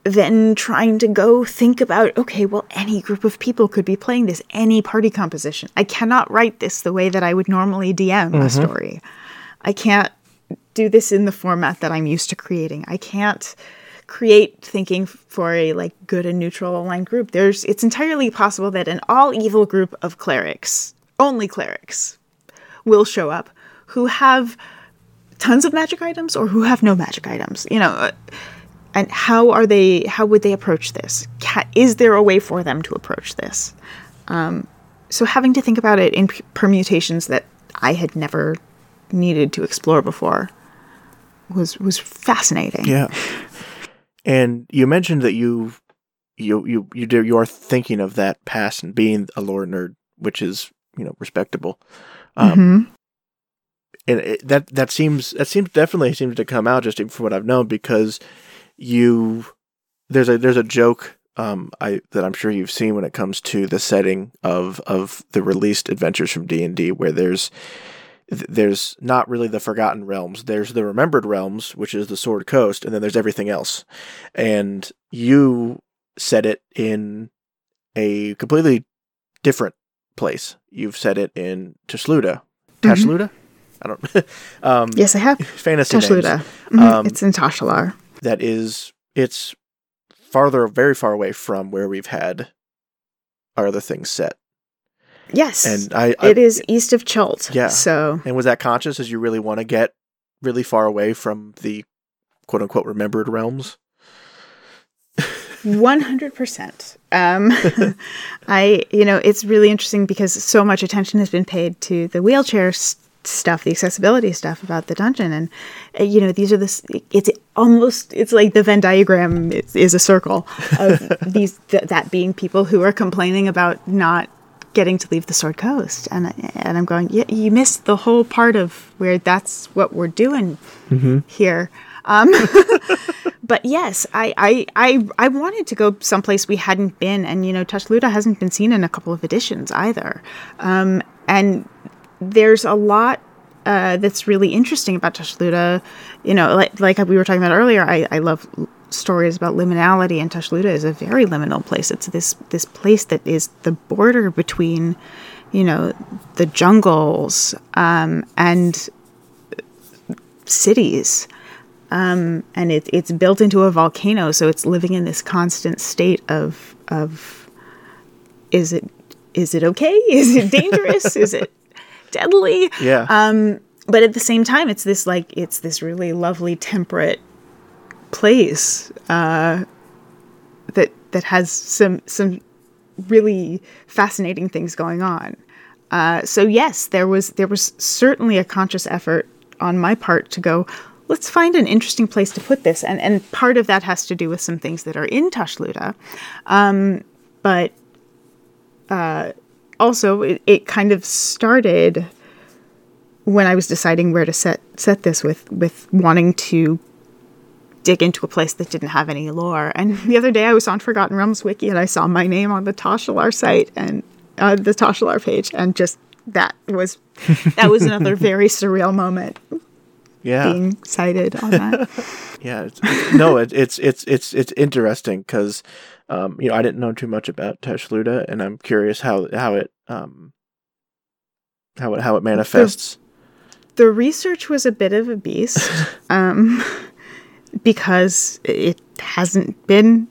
then trying to go think about, okay, well, any group of people could be playing this, any party composition. I cannot write this the way that I would normally DM a story. I can't do this in the format that I'm used to creating. I can't create thinking for a good and neutral aligned group. It's entirely possible that an all evil group of clerics, only clerics, will show up who have tons of magic items or who have no magic items, and how would they approach this? Is there a way for them to approach this? So having to think about it in permutations that I had never needed to explore before was fascinating. Yeah. And you mentioned that you are thinking of that past and being a lore nerd, which is respectable, and that seems to come out just even from what I've known, because there's a joke that I'm sure you've seen when it comes to the setting of the released adventures from D&D, where there's not really the Forgotten Realms. There's the Remembered Realms, which is the Sword Coast, and then there's everything else. And you set it in a completely different place. You've set it in Tashaluda. Tashaluda? I don't... yes, I have. Fantasy Tashaluda. It's in Tashalar. That is... It's very far away from where we've had our other things set. Yes, and it is east of Chult. Yeah. So, and was that conscious? As you really want to get really far away from the "quote unquote" remembered realms? 100%. It's really interesting because so much attention has been paid to the wheelchair stuff, the accessibility stuff about the dungeon, and these are the. It's like the Venn diagram is a circle of these. That being people who are complaining about not getting to leave the Sword Coast, and I'm going, yeah, you missed the whole part of where that's what we're doing here. But yes, I wanted to go someplace we hadn't been, and Tashaluda hasn't been seen in a couple of editions either. And there's a lot that's really interesting about Tashaluda. Like we were talking about earlier, I love stories about liminality, and Tashaluda is a very liminal place. It's this place that is the border between, you know, the jungles and cities. And it's built into a volcano, so it's living in this constant state of is it okay? Is it dangerous? Is it deadly? Yeah. But at the same time, it's this like it's this really lovely temperate place that has some really fascinating things going on. So yes, there was certainly a conscious effort on my part to go, let's find an interesting place to put this. And part of that has to do with some things that are in Tashaluda. But also it kind of started when I was deciding where to set this with wanting to dig into a place that didn't have any lore. And the other day I was on Forgotten Realms Wiki and I saw my name on the Tashalar site and the Tashalar page. And just that was another very surreal moment. Yeah, being cited on that. Yeah, it's interesting because, you know, I didn't know too much about Tashaluda, and I'm curious how it manifests. The research was a bit of a beast, because it hasn't been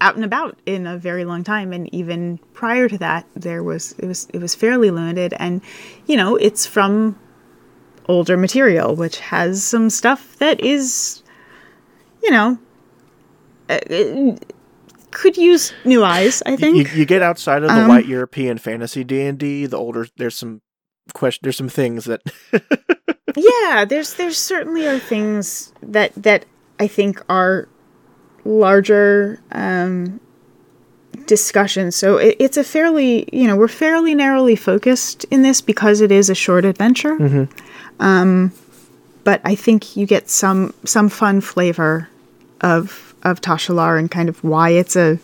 out and about in a very long time, and even prior to that, it was fairly limited, and you know, it's from older material, which has some stuff that is, you know, could use new eyes, I think. You get outside of the white European fantasy D&D, the older, there's some things that... Yeah, there certainly are things that I think are larger discussions. So it's a fairly, you know, we're fairly narrowly focused in this because it is a short adventure. Mm-hmm. But I think you get some fun flavor of Tashalar and kind of why it's a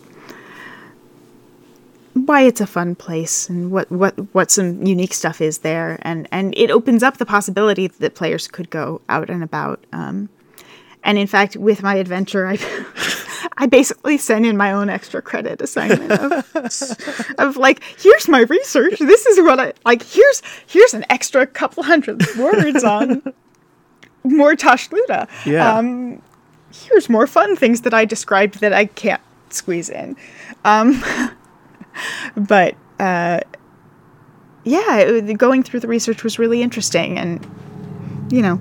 fun place and what some unique stuff is there, and it opens up the possibility that players could go out and about. And in fact, with my adventure, I basically sent in my own extra credit assignment of like, here's my research. This is what I like. Here's an extra couple hundred words on more Tashaluda. Yeah. Here's more fun things that I described that I can't squeeze in. But yeah, going through the research was really interesting, and you know,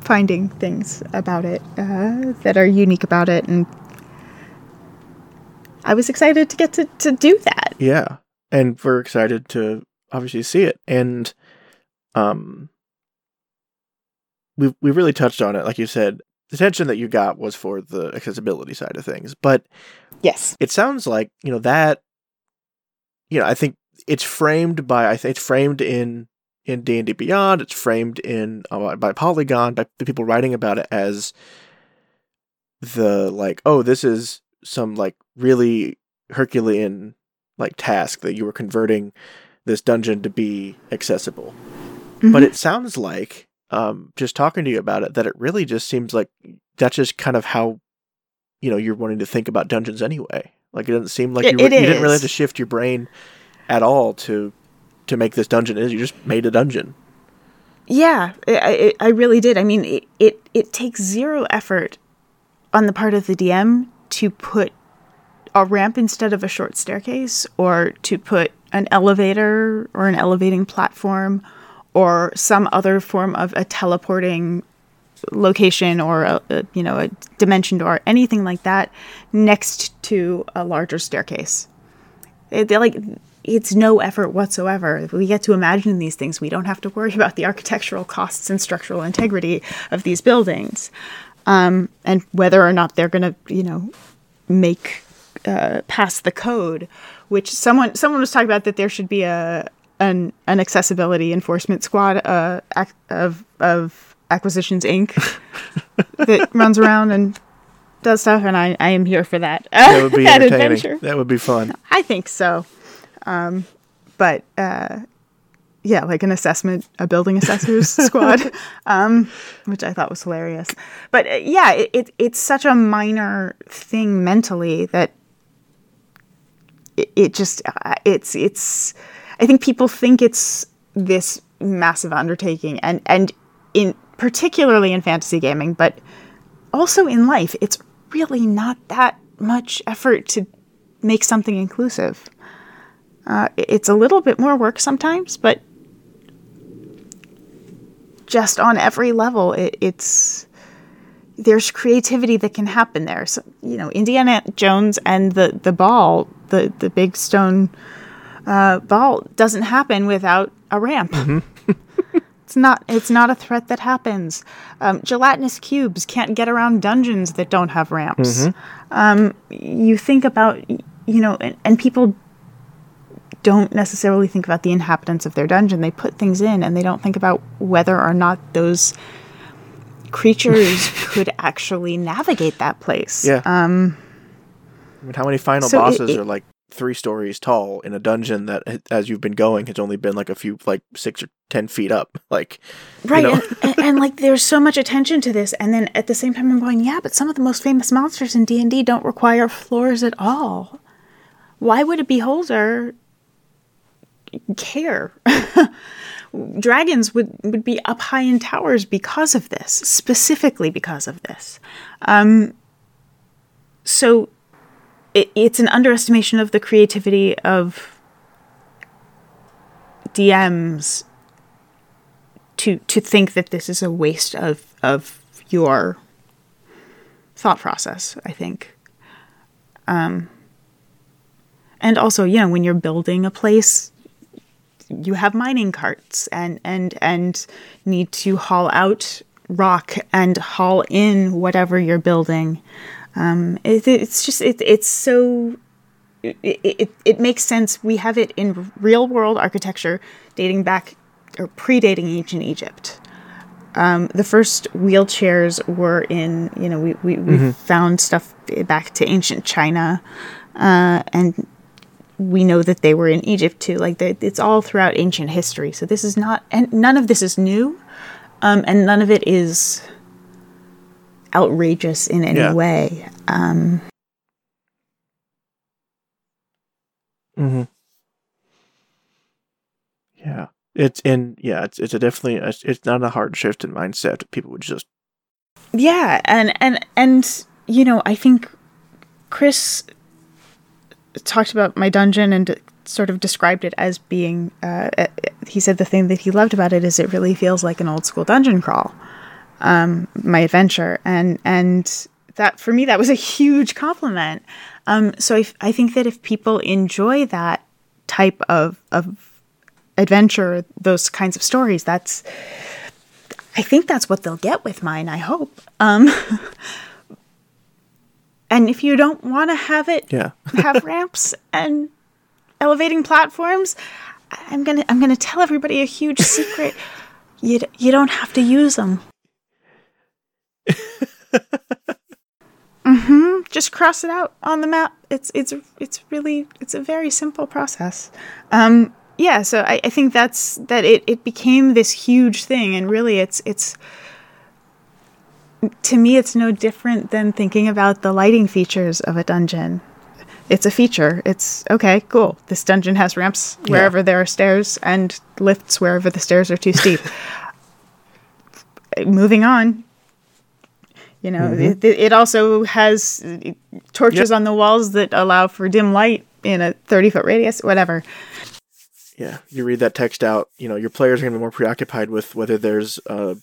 finding things about it that are unique about it, and I was excited to get to do that. Yeah, and we're excited to obviously see it, and we really touched on it, like you said. The attention that you got was for the accessibility side of things, but yes, it sounds like, you know, that, you know, I think it's framed by in D&D Beyond, it's framed in by Polygon, by the people writing about it, as the, like, oh, this is some, like, really Herculean, like, task that you were converting this dungeon to be accessible. Mm-hmm. But it sounds like, just talking to you about it, that it really just seems like that's just kind of how, you know, you're wanting to think about dungeons anyway. Like, it doesn't seem like you didn't really have to shift your brain at all to make this dungeon. Is you just made a dungeon. Yeah, I really did. I mean, it takes zero effort on the part of the DM to put a ramp instead of a short staircase, or to put an elevator or an elevating platform or some other form of a teleporting location or a dimension door, anything like that, next to a larger staircase. They're like... It's no effort whatsoever. We get to imagine these things. We don't have to worry about the architectural costs and structural integrity of these buildings, and whether or not they're going to, you know, make pass the code. Which someone was talking about, that there should be an accessibility enforcement squad of Acquisitions Inc. that runs around and does stuff. And I am here for that. That would be that entertaining. Adventure. That would be fun. I think so. But yeah, like an assessment, a building assessors squad, which I thought was hilarious. But yeah, it's such a minor thing mentally that it's I think people think it's this massive undertaking, and in particularly in fantasy gaming, but also in life, it's really not that much effort to make something inclusive. It's a little bit more work sometimes, but just on every level, there's creativity that can happen there. So, you know, Indiana Jones and the ball, the big stone ball, doesn't happen without a ramp. Mm-hmm. It's not a threat that happens. Gelatinous cubes can't get around dungeons that don't have ramps. Mm-hmm. You think about, you know, and people don't necessarily think about the inhabitants of their dungeon. They put things in and they don't think about whether or not those creatures could actually navigate that place. Yeah. I mean, how many final bosses are like 3 stories tall in a dungeon that, as you've been going, has only been like a few, like 6 or 10 feet up, like, right, you know? and like there's so much attention to this, and then at the same time I'm going, yeah, but some of the most famous monsters in D&D don't require floors at all. Why would a beholder care? Dragons would be up high in towers because of this, specifically because of this. So. It's an underestimation of the creativity of DMs to think that this is a waste of your thought process, I think. And also, you know, when you're building a place, you have mining carts and need to haul out rock and haul in whatever you're building. It makes sense. We have it in real world architecture dating back or predating ancient Egypt. The first wheelchairs were in, you know, we mm-hmm. found stuff back to ancient China, and we know that they were in Egypt too. Like it's all throughout ancient history. So this is not, and none of this is new, and none of it is outrageous in any way. Mm-hmm. Yeah, it's not a hard shift in mindset. People would just and you know, I think Chris talked about My Dungeon and sort of described it as being. He said the thing that he loved about it is it really feels like an old school dungeon crawl. My adventure, and that, for me, that was a huge compliment. So I think that if people enjoy that type of adventure, those kinds of stories, I think that's what they'll get with mine, I hope. And if you don't want to have it, have ramps and elevating platforms, I'm gonna tell everybody a huge secret. You don't have to use them. Mm-hmm. Just cross it out on the map. It's a very simple process. So I think it became this huge thing, and really it's to me it's no different than thinking about the lighting features of a dungeon. It's a feature. It's okay, cool. This dungeon has ramps wherever there are stairs and lifts wherever the stairs are too steep. Moving on. You know, mm-hmm. it also has torches on the walls that allow for dim light in a 30-foot radius, whatever. Yeah, you read that text out, you know, your players are going to be more preoccupied with whether there's a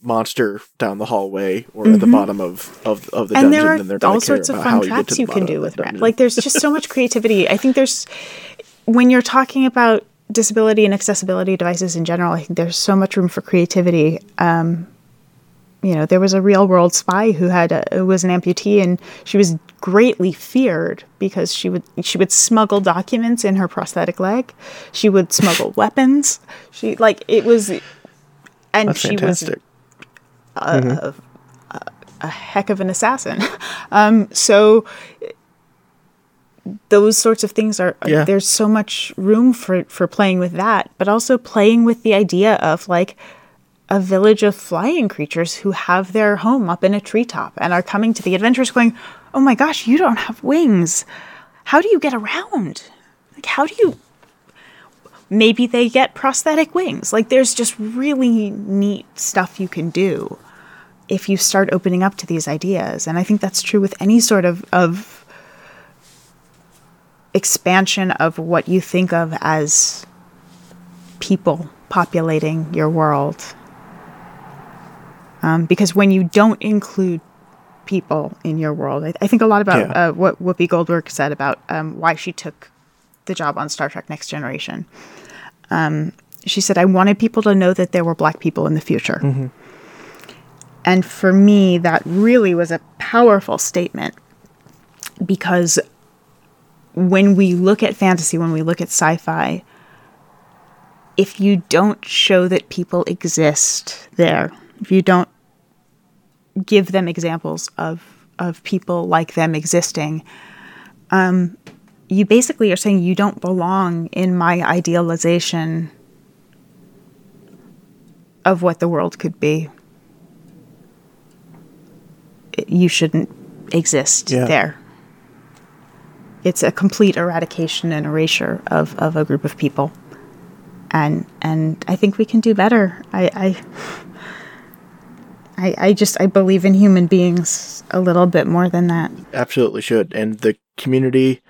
monster down the hallway or mm-hmm. at the bottom of the dungeon. And there are all sorts of fun traps you can do with ramps. Like, there's just so much creativity. I think there's, when you're talking about disability and accessibility devices in general, I think there's so much room for creativity. You know, there was a real-world spy who was an amputee, and she was greatly feared because she would smuggle documents in her prosthetic leg. She would smuggle weapons. That's she fantastic. Was mm-hmm. a heck of an assassin. So those sorts of things are, there's so much room for playing with that, but also playing with the idea of like a village of flying creatures who have their home up in a treetop and are coming to the adventures going, oh my gosh, you don't have wings. How do you get around? Like, how do you, maybe they get prosthetic wings. Like, there's just really neat stuff you can do if you start opening up to these ideas. And I think that's true with any sort of expansion of what you think of as people populating your world. Because when you don't include people in your world, I think a lot about what Whoopi Goldberg said about why she took the job on Star Trek Next Generation. She said, I wanted people to know that there were black people in the future. Mm-hmm. And for me, that really was a powerful statement, because when we look at fantasy, when we look at sci-fi, if you don't show that people exist there, if you don't give them examples of people like them existing, you basically are saying you don't belong in my idealization of what the world could be. You shouldn't exist there. It's a complete eradication and erasure of a group of people. And I think we can do better. I believe in human beings a little bit more than that. Absolutely should. And the community,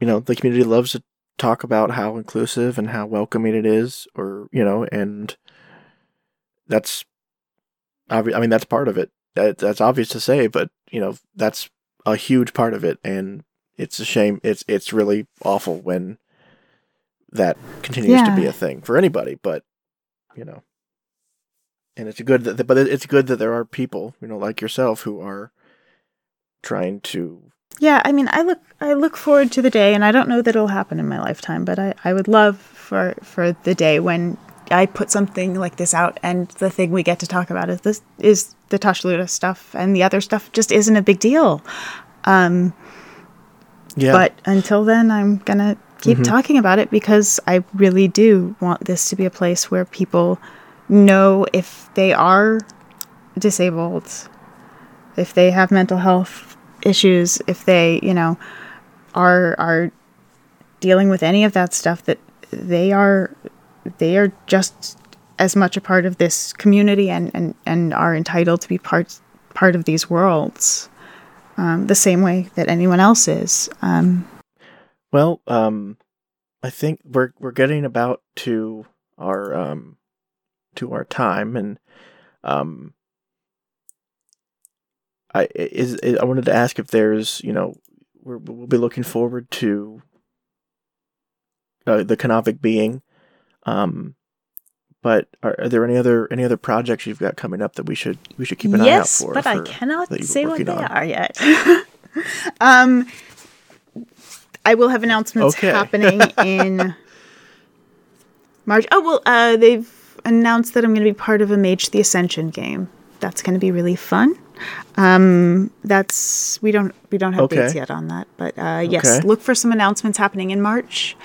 you know, the community loves to talk about how inclusive and how welcoming it is, or, you know, and that's, I mean, that's part of it. That's obvious to say, but, you know, that's a huge part of it. And it's a shame. It's really awful when that continues to be a thing for anybody, but, you know, and it's good that, but it's good that there are people, you know, like yourself who are trying to. Yeah. I mean, I look forward to the day, and I don't know that it'll happen in my lifetime, but I would love for the day when I put something like this out, and the thing we get to talk about is this is the Tashalar stuff, and the other stuff just isn't a big deal. But until then, I'm going to keep talking about it, because I really do want this to be a place where people know if they are disabled, if they have mental health issues, if they, you know, are dealing with any of that stuff, that they are just as much a part of this community and are entitled to be part of these worlds, the same way that anyone else is. I think we're getting about to our time, and I wanted to ask if there's, you know, we'll be looking forward to the Kanovic being. But are there any other projects you've got coming up that we should keep an eye out for? Yes, but I cannot say what they are yet. I will have announcements happening in March. Oh well, they've announced that I'm going to be part of a Mage the Ascension game. That's going to be really fun. That's we don't have dates yet on that, but yes, look for some announcements happening in March.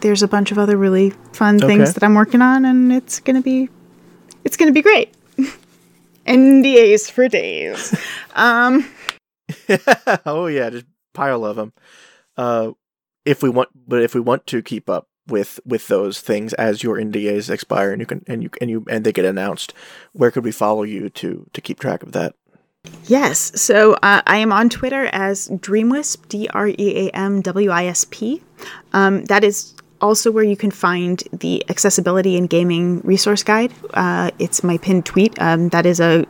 There's a bunch of other really fun things that I'm working on, and it's gonna be great. NDAs for days. Just pile of them. If we want to keep up with those things as your NDAs expire and they get announced, where could we follow you to keep track of that? Yes, so I am on Twitter as Dreamwisp, DreamWisp. That is also where you can find the Accessibility and Gaming Resource Guide. It's my pinned tweet. That is a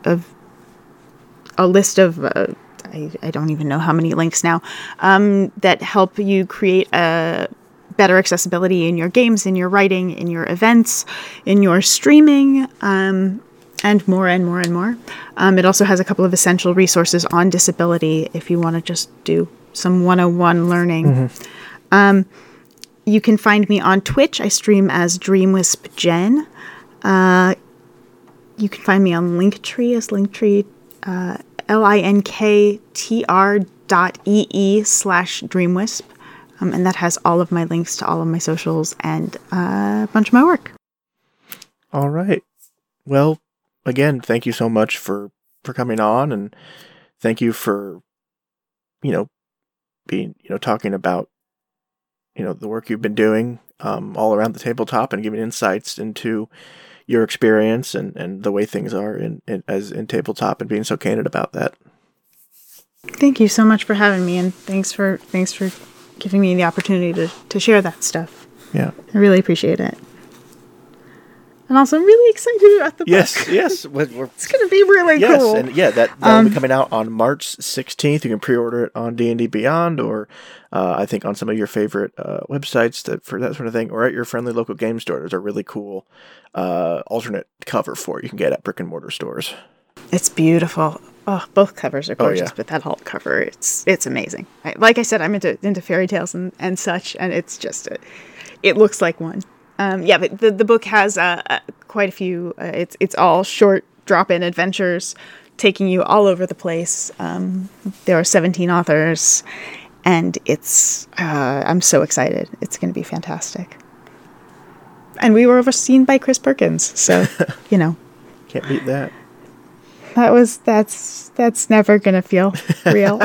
list of, I don't even know how many links now, that help you create a better accessibility in your games, in your writing, in your events, in your streaming, and more and more and more. It also has a couple of essential resources on disability if you want to just do some 101 learning. Mm-hmm. You can find me on Twitch. I stream as Dreamwisp Jen. You can find me on Linktree as Linktree linktr.ee/dreamwisp. And that has all of my links to all of my socials and a bunch of my work. All right. Well, again, thank you so much for coming on, and thank you for, talking about, the work you've been doing all around the tabletop and giving insights into your experience and the way things are in tabletop, and being so candid about that. Thank you so much for having me, and thanks for giving me the opportunity to share that stuff. Yeah. I really appreciate it. And also, I'm really excited about the book. Yes, it's going to be really cool. Yes, and that'll be coming out on March 16th. You can pre-order it on D&D Beyond, or I think on some of your favorite websites for that sort of thing, or at your friendly local game store. There's a really cool alternate cover for it you can get at brick and mortar stores. It's beautiful. Oh, both covers are gorgeous, but that alt cover, it's amazing. Like I said, I'm into fairy tales and such, and it's just it looks like one. But the book has quite a few. It's all short drop-in adventures, taking you all over the place. There are 17 authors, and it's. I'm so excited. It's going to be fantastic. And we were overseen by Chris Perkins, so can't beat that. That's never going to feel real.